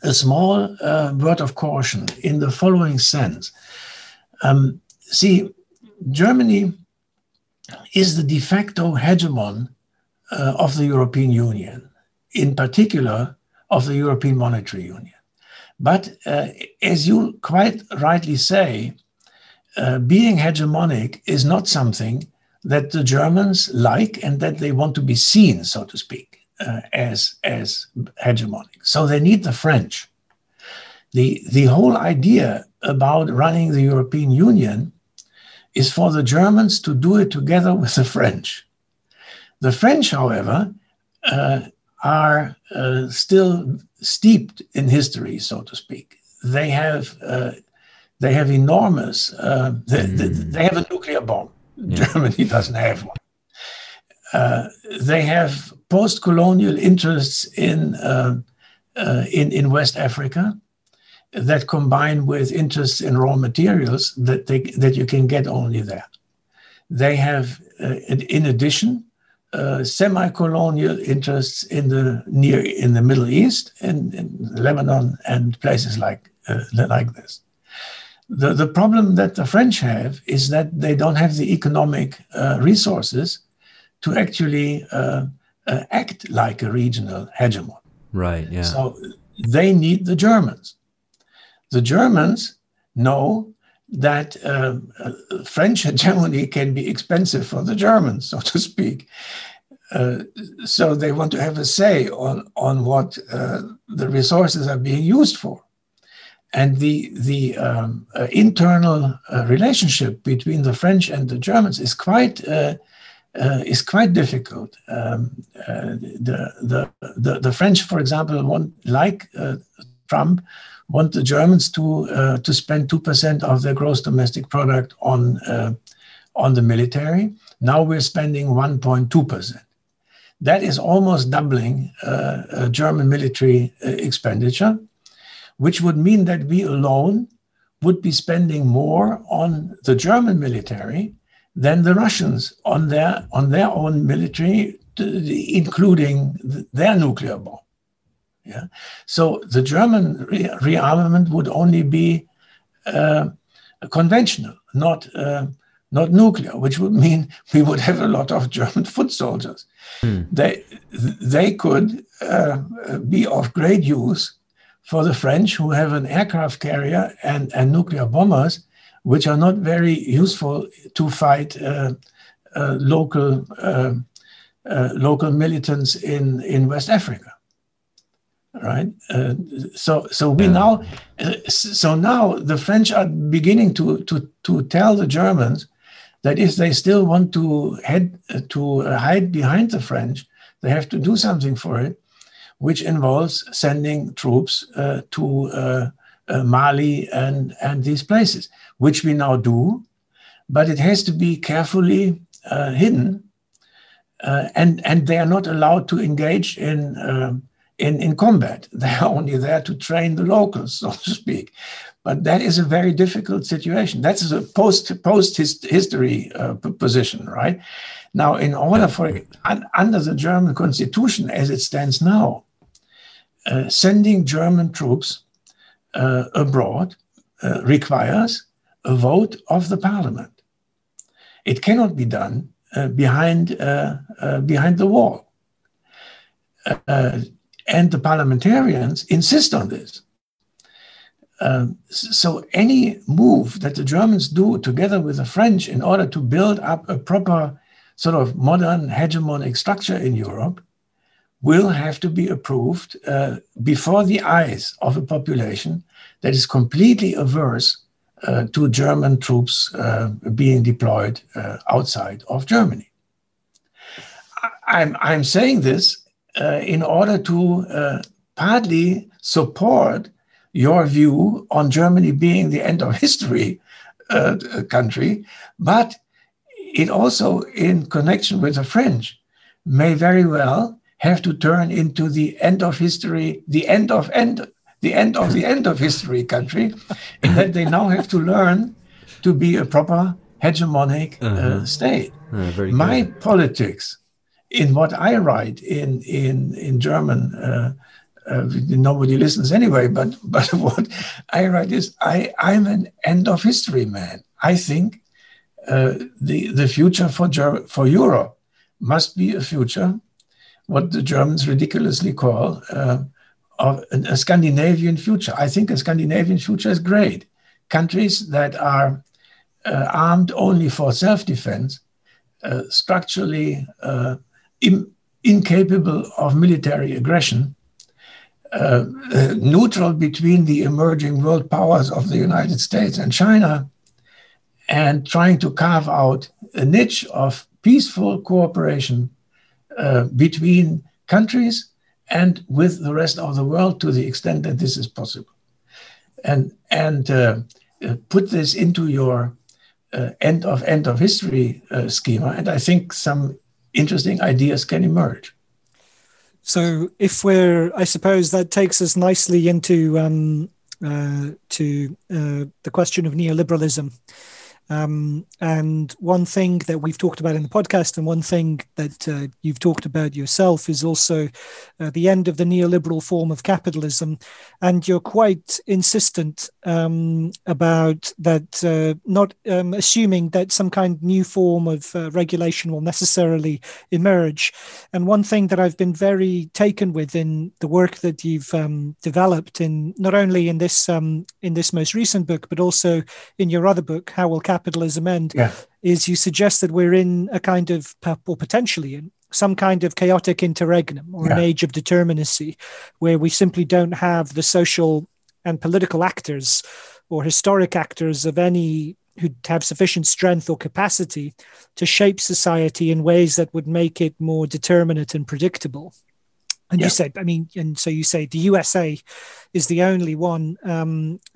a small word of caution in the following sense. Germany is the de facto hegemon of the European Union, in particular of the European Monetary Union. But as you quite rightly say, being hegemonic is not something that the Germans like and that they want to be seen, so to speak, as hegemonic. So they need the French. The whole idea about running the European Union is for the Germans to do it together with the French. The French, however, are still steeped in history, so to speak. They have enormous. They have a nuclear bomb. Yeah. Germany doesn't have one. They have post-colonial interests in West Africa that combine with interests in raw materials that you can get only there. They have, in addition, semi-colonial interests in the Middle East, in Lebanon and places like this. The problem that the French have is that they don't have the economic resources to actually act like a regional hegemon. Right. Yeah. So they need the Germans. The Germans know that French hegemony can be expensive for the Germans, so to speak. So they want to have a say on what the resources are being used for. And the internal relationship between the French and the Germans is quite difficult. The French, for example, want, like Trump, want the Germans to spend 2% of their gross domestic product on the military. Now we're spending 1.2%. That is almost doubling German military expenditure, which would mean that we alone would be spending more on the German military than the Russians on their own military, including their nuclear bomb. Yeah. So the German rearmament would only be conventional, not not nuclear, which would mean we would have a lot of German foot soldiers. Mm. They could be of great use for the French, who have an aircraft carrier and nuclear bombers, which are not very useful to fight local militants in West Africa. Right. So now the French are beginning to tell the Germans that if they still want to hide behind the French, they have to do something for it, which involves sending troops to Mali and these places, which we now do, but it has to be carefully hidden, and they are not allowed to engage in combat. They are only there to train the locals, so to speak. But that is a very difficult situation. That's a post-history position, right? Now, in order for, under the German constitution as it stands now, sending German troops abroad requires a vote of the parliament. It cannot be done behind the wall. And the parliamentarians insist on this. So any move that the Germans do together with the French in order to build up a proper sort of modern hegemonic structure in Europe will have to be approved before the eyes of a population that is completely averse to German troops being deployed outside of Germany. I'm saying this in order to partly support your view on Germany being the end of history country, but it also, in connection with the French, may very well have to turn into the end of history, the end of history country, in that they now have to learn to be a proper hegemonic state. My politics, in what I write in German, nobody listens anyway, but what I write is, I'm an end of history man. I think the future for Europe must be a future, what the Germans ridiculously call a Scandinavian future. I think a Scandinavian future is great. Countries that are armed only for self-defense, structurally incapable of military aggression, neutral between the emerging world powers of the United States and China, and trying to carve out a niche of peaceful cooperation between countries and with the rest of the world to the extent that this is possible. And put this into your end of history schema, and I think some interesting ideas can emerge. So, I suppose that takes us nicely into the question of neoliberalism. And one thing that we've talked about in the podcast, and one thing that you've talked about yourself, is also the end of the neoliberal form of capitalism. And you're quite insistent about that, not assuming that some kind of new form of regulation will necessarily emerge. And one thing that I've been very taken with in the work that you've developed, in not only in this most recent book, but also in your other book, How Will Capitalism End, is you suggest that we're in a kind of, or potentially in some kind of, chaotic interregnum, or an age of determinacy, where we simply don't have the social and political actors or historic actors of any who have sufficient strength or capacity to shape society in ways that would make it more determinate and predictable. And you said, you say the USA is the only one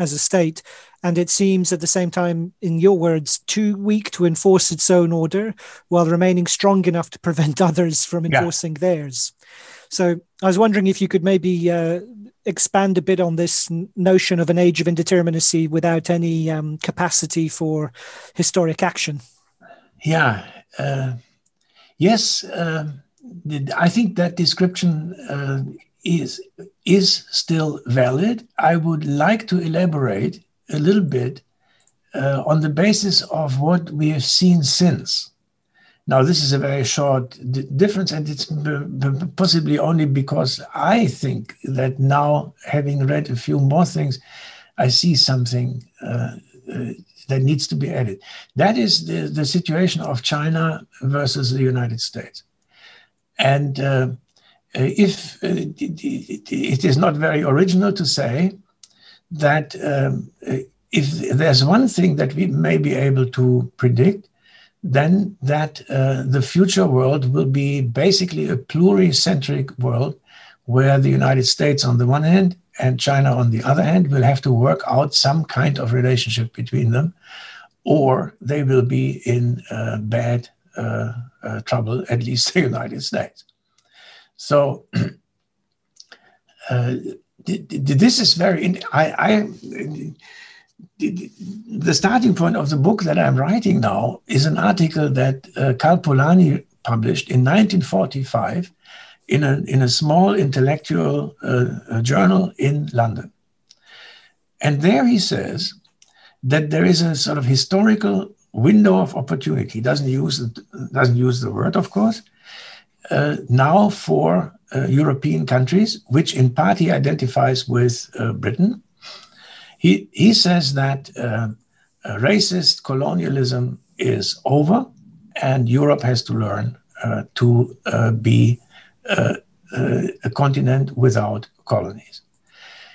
as a state, and it seems at the same time, in your words, too weak to enforce its own order while remaining strong enough to prevent others from enforcing theirs. So I was wondering if you could maybe expand a bit on this notion of an age of indeterminacy without any capacity for historic action. I think that description is still valid. I would like to elaborate a little bit on the basis of what we have seen since. Now, this is a very short difference, and it's possibly only because I think that now, having read a few more things, I see something that needs to be added. That is the situation of China versus the United States. And if it is not very original to say that if there's one thing that we may be able to predict, then that the future world will be basically a pluricentric world where the United States on the one hand and China on the other hand will have to work out some kind of relationship between them, or they will be in bad trouble, at least the United States. So this is very... The starting point of the book that I'm writing now is an article that Karl Polanyi published in 1945 in a small intellectual journal in London. And there he says that there is a sort of historical window of opportunity. He doesn't use the word, of course, now for European countries, which in part he identifies with Britain. He says that racist colonialism is over and Europe has to learn to be a continent without colonies.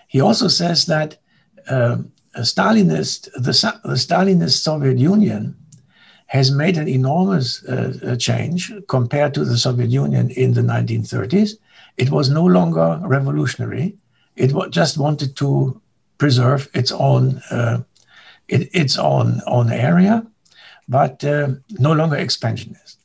He also says that the Stalinist Soviet Union has made an enormous change compared to the Soviet Union in the 1930s. It was no longer revolutionary. It just wanted to preserve its own its own area, but no longer expansionist.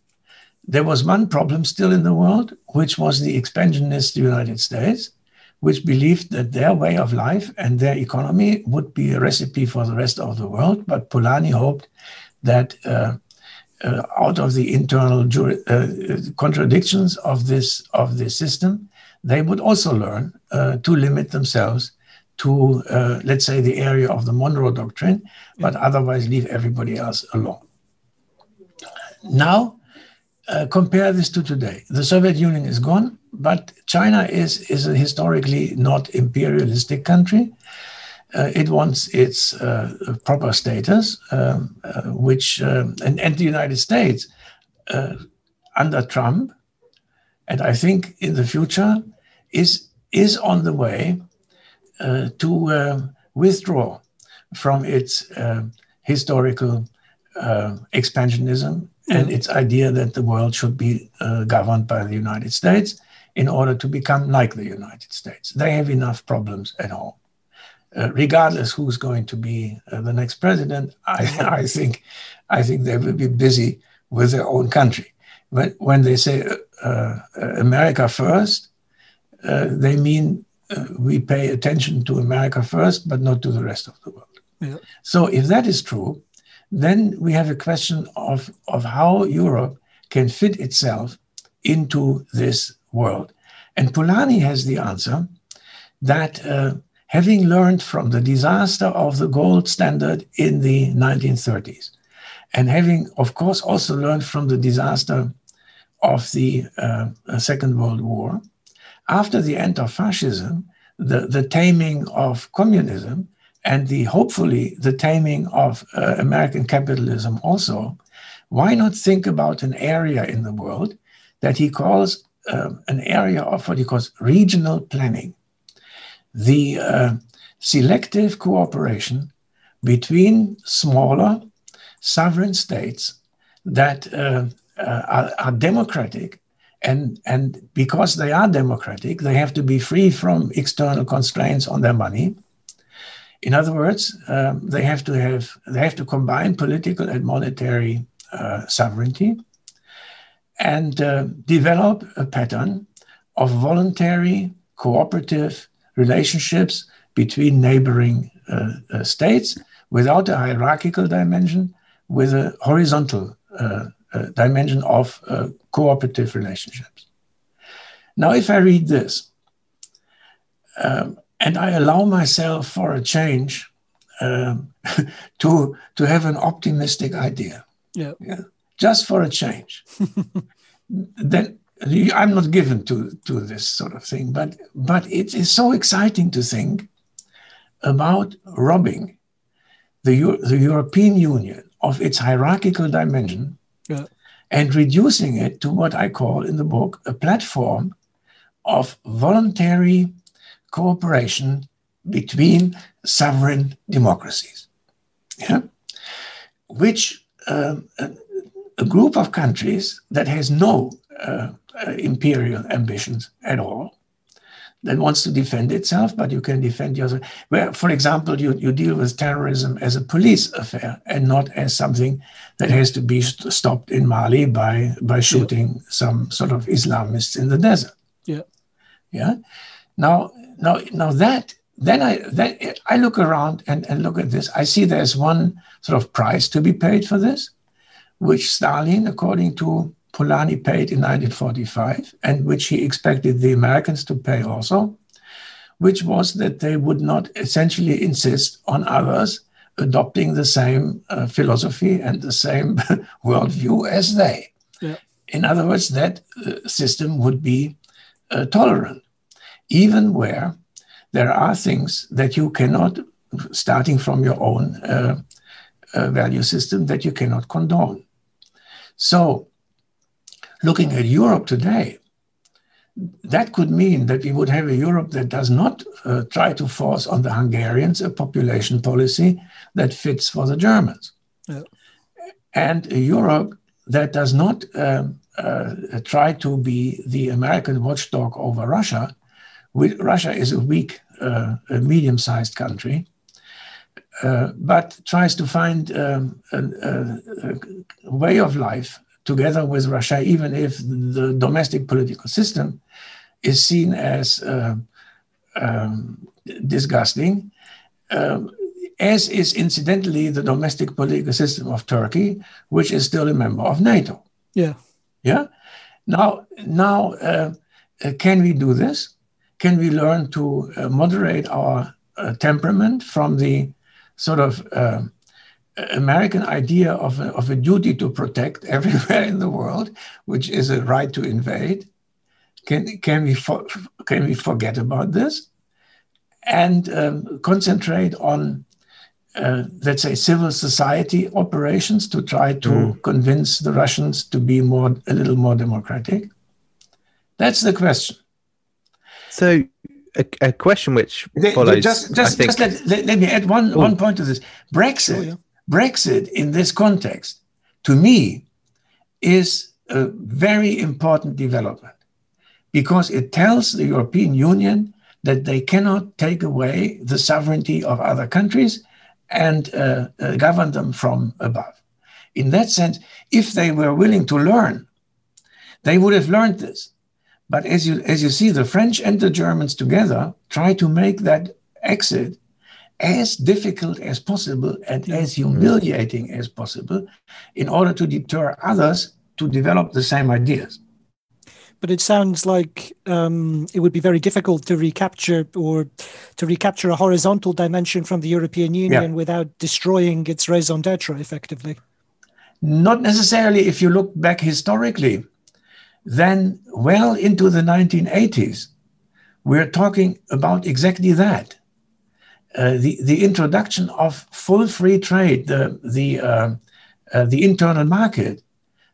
There was one problem still in the world, which was the expansionist United States, which believed that their way of life and their economy would be a recipe for the rest of the world. But Polanyi hoped that out of the internal contradictions of this system, they would also learn to limit themselves to, let's say, the area of the Monroe Doctrine, but otherwise leave everybody else alone. Now, compare this to today. The Soviet Union is gone, but China is a historically not imperialistic country. It wants its proper status, which, and the United States, under Trump, and I think in the future, is on the way to withdraw from its historical expansionism and its idea that the world should be governed by the United States in order to become like the United States. They have enough problems at home. Regardless who's going to be the next president, I think they will be busy with their own country. But when they say America first, they mean we pay attention to America first, but not to the rest of the world. Yeah. So if that is true, then we have a question of how Europe can fit itself into this world. And Polanyi has the answer that having learned from the disaster of the gold standard in the 1930s, and having, of course, also learned from the disaster of the Second World War, after the end of fascism, the taming of communism, and hopefully the taming of American capitalism also, why not think about an area in the world that he calls an area of what he calls regional planning? The selective cooperation between smaller sovereign states that are democratic. And because they are democratic, they have to be free from external constraints on their money. In other words, they have to combine political and monetary sovereignty and develop a pattern of voluntary, cooperative relationships between neighboring states without a hierarchical dimension, with a horizontal dimension of cooperative relationships. Now, if I read this, and I allow myself for a change to have an optimistic idea. Yeah. Yeah. Just for a change. Then I'm not given to this sort of thing, but it is so exciting to think about robbing the European Union of its hierarchical dimension, yeah, and reducing it to what I call in the book a platform of voluntary cooperation between sovereign democracies, yeah? Which a group of countries that has no imperial ambitions at all, that wants to defend itself, but you can defend yourself. Where, for example, you deal with terrorism as a police affair and not as something that has to be stopped in Mali by shooting, yeah, some sort of Islamists in the desert. Yeah, yeah. Now that I look around and look at this. I see there's one sort of price to be paid for this, which Stalin, according to Polanyi, paid in 1945, and which he expected the Americans to pay also, which was that they would not essentially insist on others adopting the same philosophy and the same worldview as they. Yeah. In other words, that system would be tolerant, even where there are things that you cannot, starting from your own value system, that you cannot condone. So, looking at Europe today, that could mean that we would have a Europe that does not try to force on the Hungarians a population policy that fits for the Germans. Yeah. And a Europe that does not try to be the American watchdog over Russia. Russia is a weak, medium-sized country, but tries to find a way of life together with Russia, even if the domestic political system is seen as disgusting, as is incidentally the domestic political system of Turkey, which is still a member of NATO. Yeah. Yeah. Now, can we do this? Can we learn to moderate our temperament from the sort of American idea of a duty to protect everywhere in the world, which is a right to invade? Can we forget about this and concentrate on, let's say, civil society operations to try to convince the Russians to be a little more democratic? That's the question. So a question which follows. Just let me add one point to this. Brexit. Oh, yeah. Brexit in this context, to me, is a very important development because it tells the European Union that they cannot take away the sovereignty of other countries and govern them from above. In that sense, if they were willing to learn, they would have learned this. But as you see, the French and the Germans together try to make that exit as difficult as possible and as humiliating as possible in order to deter others to develop the same ideas. But it sounds like it would be very difficult to recapture a horizontal dimension from the European Union, yeah, without destroying its raison d'etre effectively. Not necessarily. If you look back historically, then well into the 1980s, we're talking about exactly that. The introduction of full free trade, the internal market,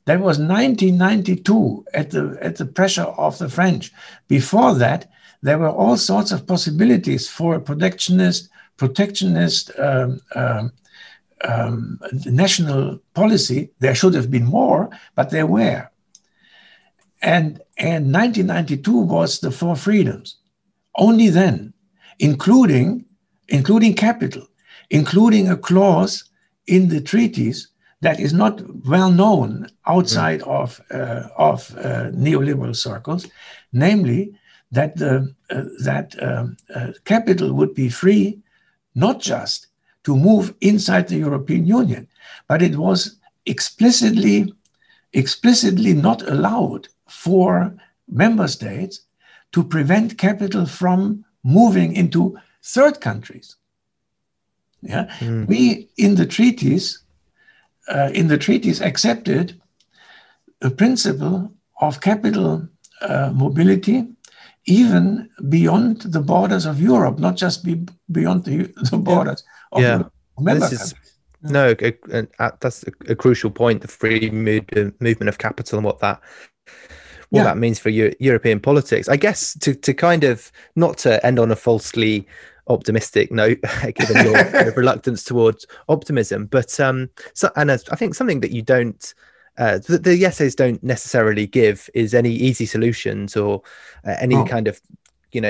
that was 1992 at the pressure of the French. Before that, there were all sorts of possibilities for protectionist national policy. There should have been more, but there were. And 1992 was the Four Freedoms. Only then, including capital, including a clause in the treaties that is not well known outside of neoliberal circles, namely that capital would be free not just to move inside the European Union, but it was explicitly not allowed for member states to prevent capital from moving into third countries. Yeah, we in the treaties accepted the principle of capital mobility, even beyond the borders of Europe, not just beyond the borders of Europe. Member countries. No, that's a crucial point, the free movement of capital and what that means for European politics. I guess to kind of, not to end on a falsely optimistic note, given your reluctance towards optimism, but I think something that you don't, the essays don't necessarily give is any easy solutions or any kind of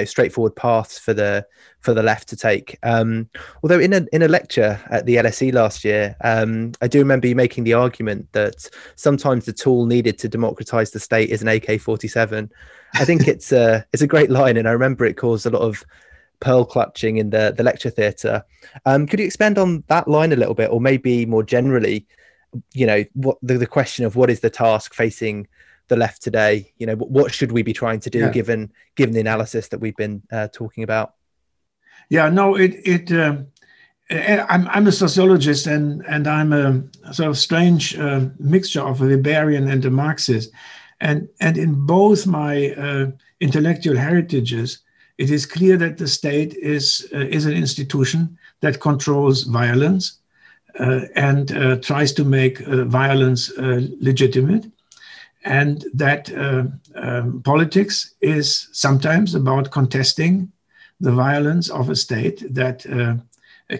straightforward paths for the left to take. Although in a lecture at the LSE last year, I do remember you making the argument that sometimes the tool needed to democratize the state is an AK-47. I think it's a great line, and I remember it caused a lot of pearl clutching in the lecture theatre. Could you expand on that line a little bit, or maybe more generally, what the question of what is the task facing the left today? What should we be trying to do given the analysis that we've been talking about? Yeah, no, I'm a sociologist, and I'm a sort of strange mixture of a libertarian and a Marxist, and in both my intellectual heritages, it is clear that the state is an institution that controls violence and tries to make violence legitimate. And that politics is sometimes about contesting the violence of a state that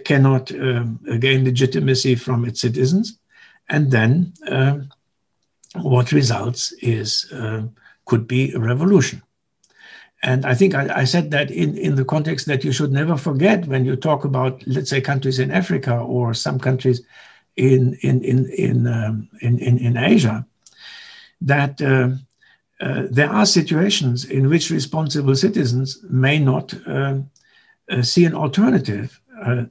cannot gain legitimacy from its citizens. And then what results could be a revolution. And I think I said that in the context that you should never forget when you talk about, let's say, countries in Africa or some countries in Asia, that there are situations in which responsible citizens may not see an alternative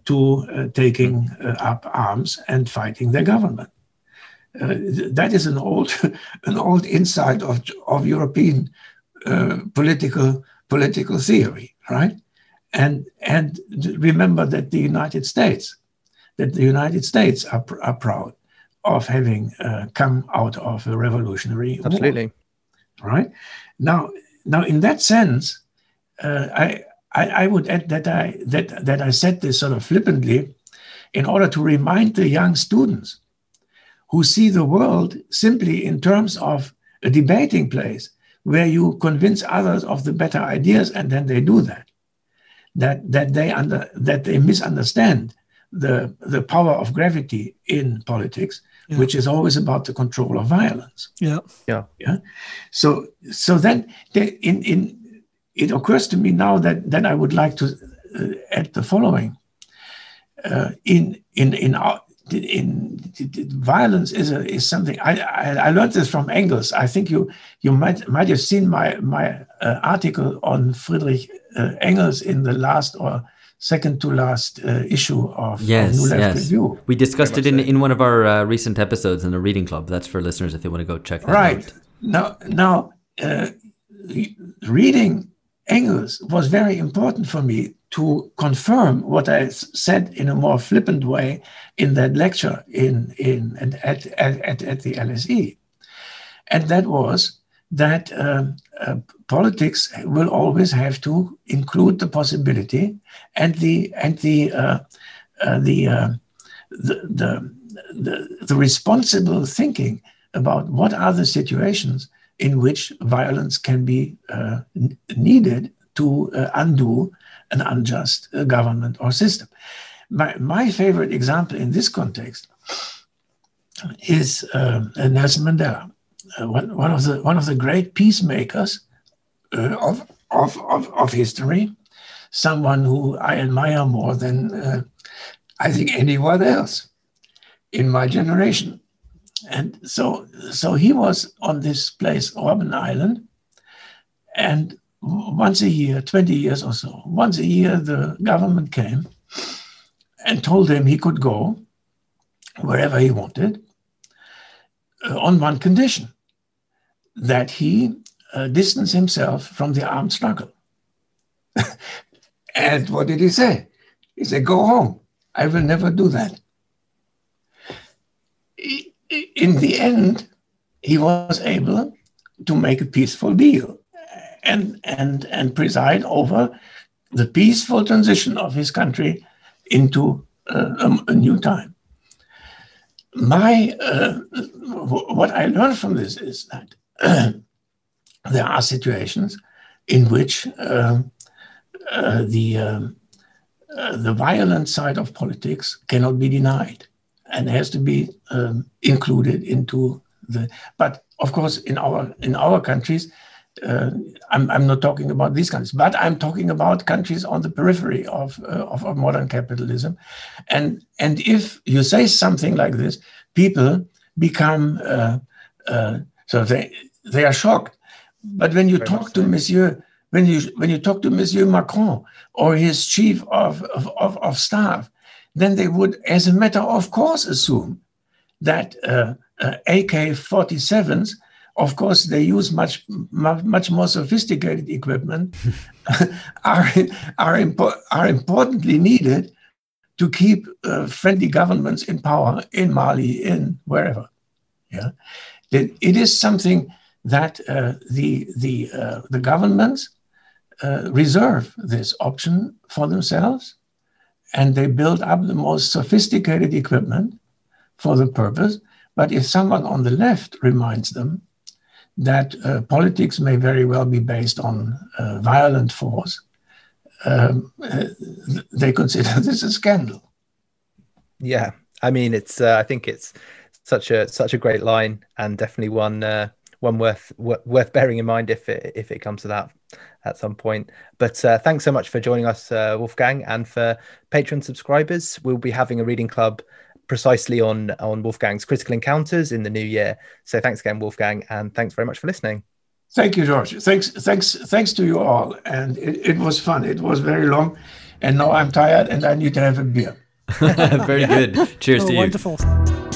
to taking up arms and fighting their government. That is an old insight of European political theory, right? And remember that the United States are proud of having come out of a revolutionary war. Absolutely. Right? Now in that sense, I would add that I said this sort of flippantly in order to remind the young students who see the world simply in terms of a debating place where you convince others of the better ideas, and then they do that they misunderstand the power of gravity in politics, which is always about the control of violence. Yeah. So then it occurs to me now that I would like to add the following. Violence is something I learned this from Engels. I think you might have seen my article on Friedrich Engels in the last or second to last issue of New Left Review. We discussed it in one of our recent episodes in the reading club. That's for listeners if they want to go check that out. Now, reading Engels was very important for me to confirm what I said in a more flippant way in that lecture at the LSE. And that was that politics will always have to include the possibility and the responsible thinking about what are the situations in which violence can be needed to undo an unjust government or system. My favorite example in this context is Nelson Mandela, one of the great peacemakers of history, someone who I admire more than I think anyone else in my generation. And so he was on this place, Robben Island, and once a year, 20 years or so, once a year the government came and told him he could go wherever he wanted on one condition, that he distance himself from the armed struggle. And what did he say? He said, go home. I will never do that. In the end, he was able to make a peaceful deal and preside over the peaceful transition of his country into a new time. What I learned from this is that there are situations in which the violent side of politics cannot be denied and has to be included into the. But of course, in our countries, I'm not talking about these countries, but I'm talking about countries on the periphery of modern capitalism, and if you say something like this, people become so they are shocked. But when you talk to Monsieur, when you talk to Monsieur Macron or his chief of staff, then they would, as a matter of course, assume that AK-47s. Of course, they use much more sophisticated equipment, are importantly needed to keep friendly governments in power in Mali, in wherever. Yeah, it is something that the governments reserve this option for themselves, and they build up the most sophisticated equipment for the purpose. But if someone on the left reminds them that politics may very well be based on violent force, they consider this a scandal. Yeah, I mean, it's I think it's such a great line, and definitely one worth bearing in mind if it comes to that at some point. But thanks so much for joining us, Wolfgang, and for Patreon subscribers, we'll be having a reading club precisely on Wolfgang's Critical Encounters in the new year. So thanks again, Wolfgang, and thanks very much for listening. Thank you, George. Thanks to you all. And it was fun. It was very long, and now I'm tired and I need to have a beer. Very good. Cheers to you. Wonderful.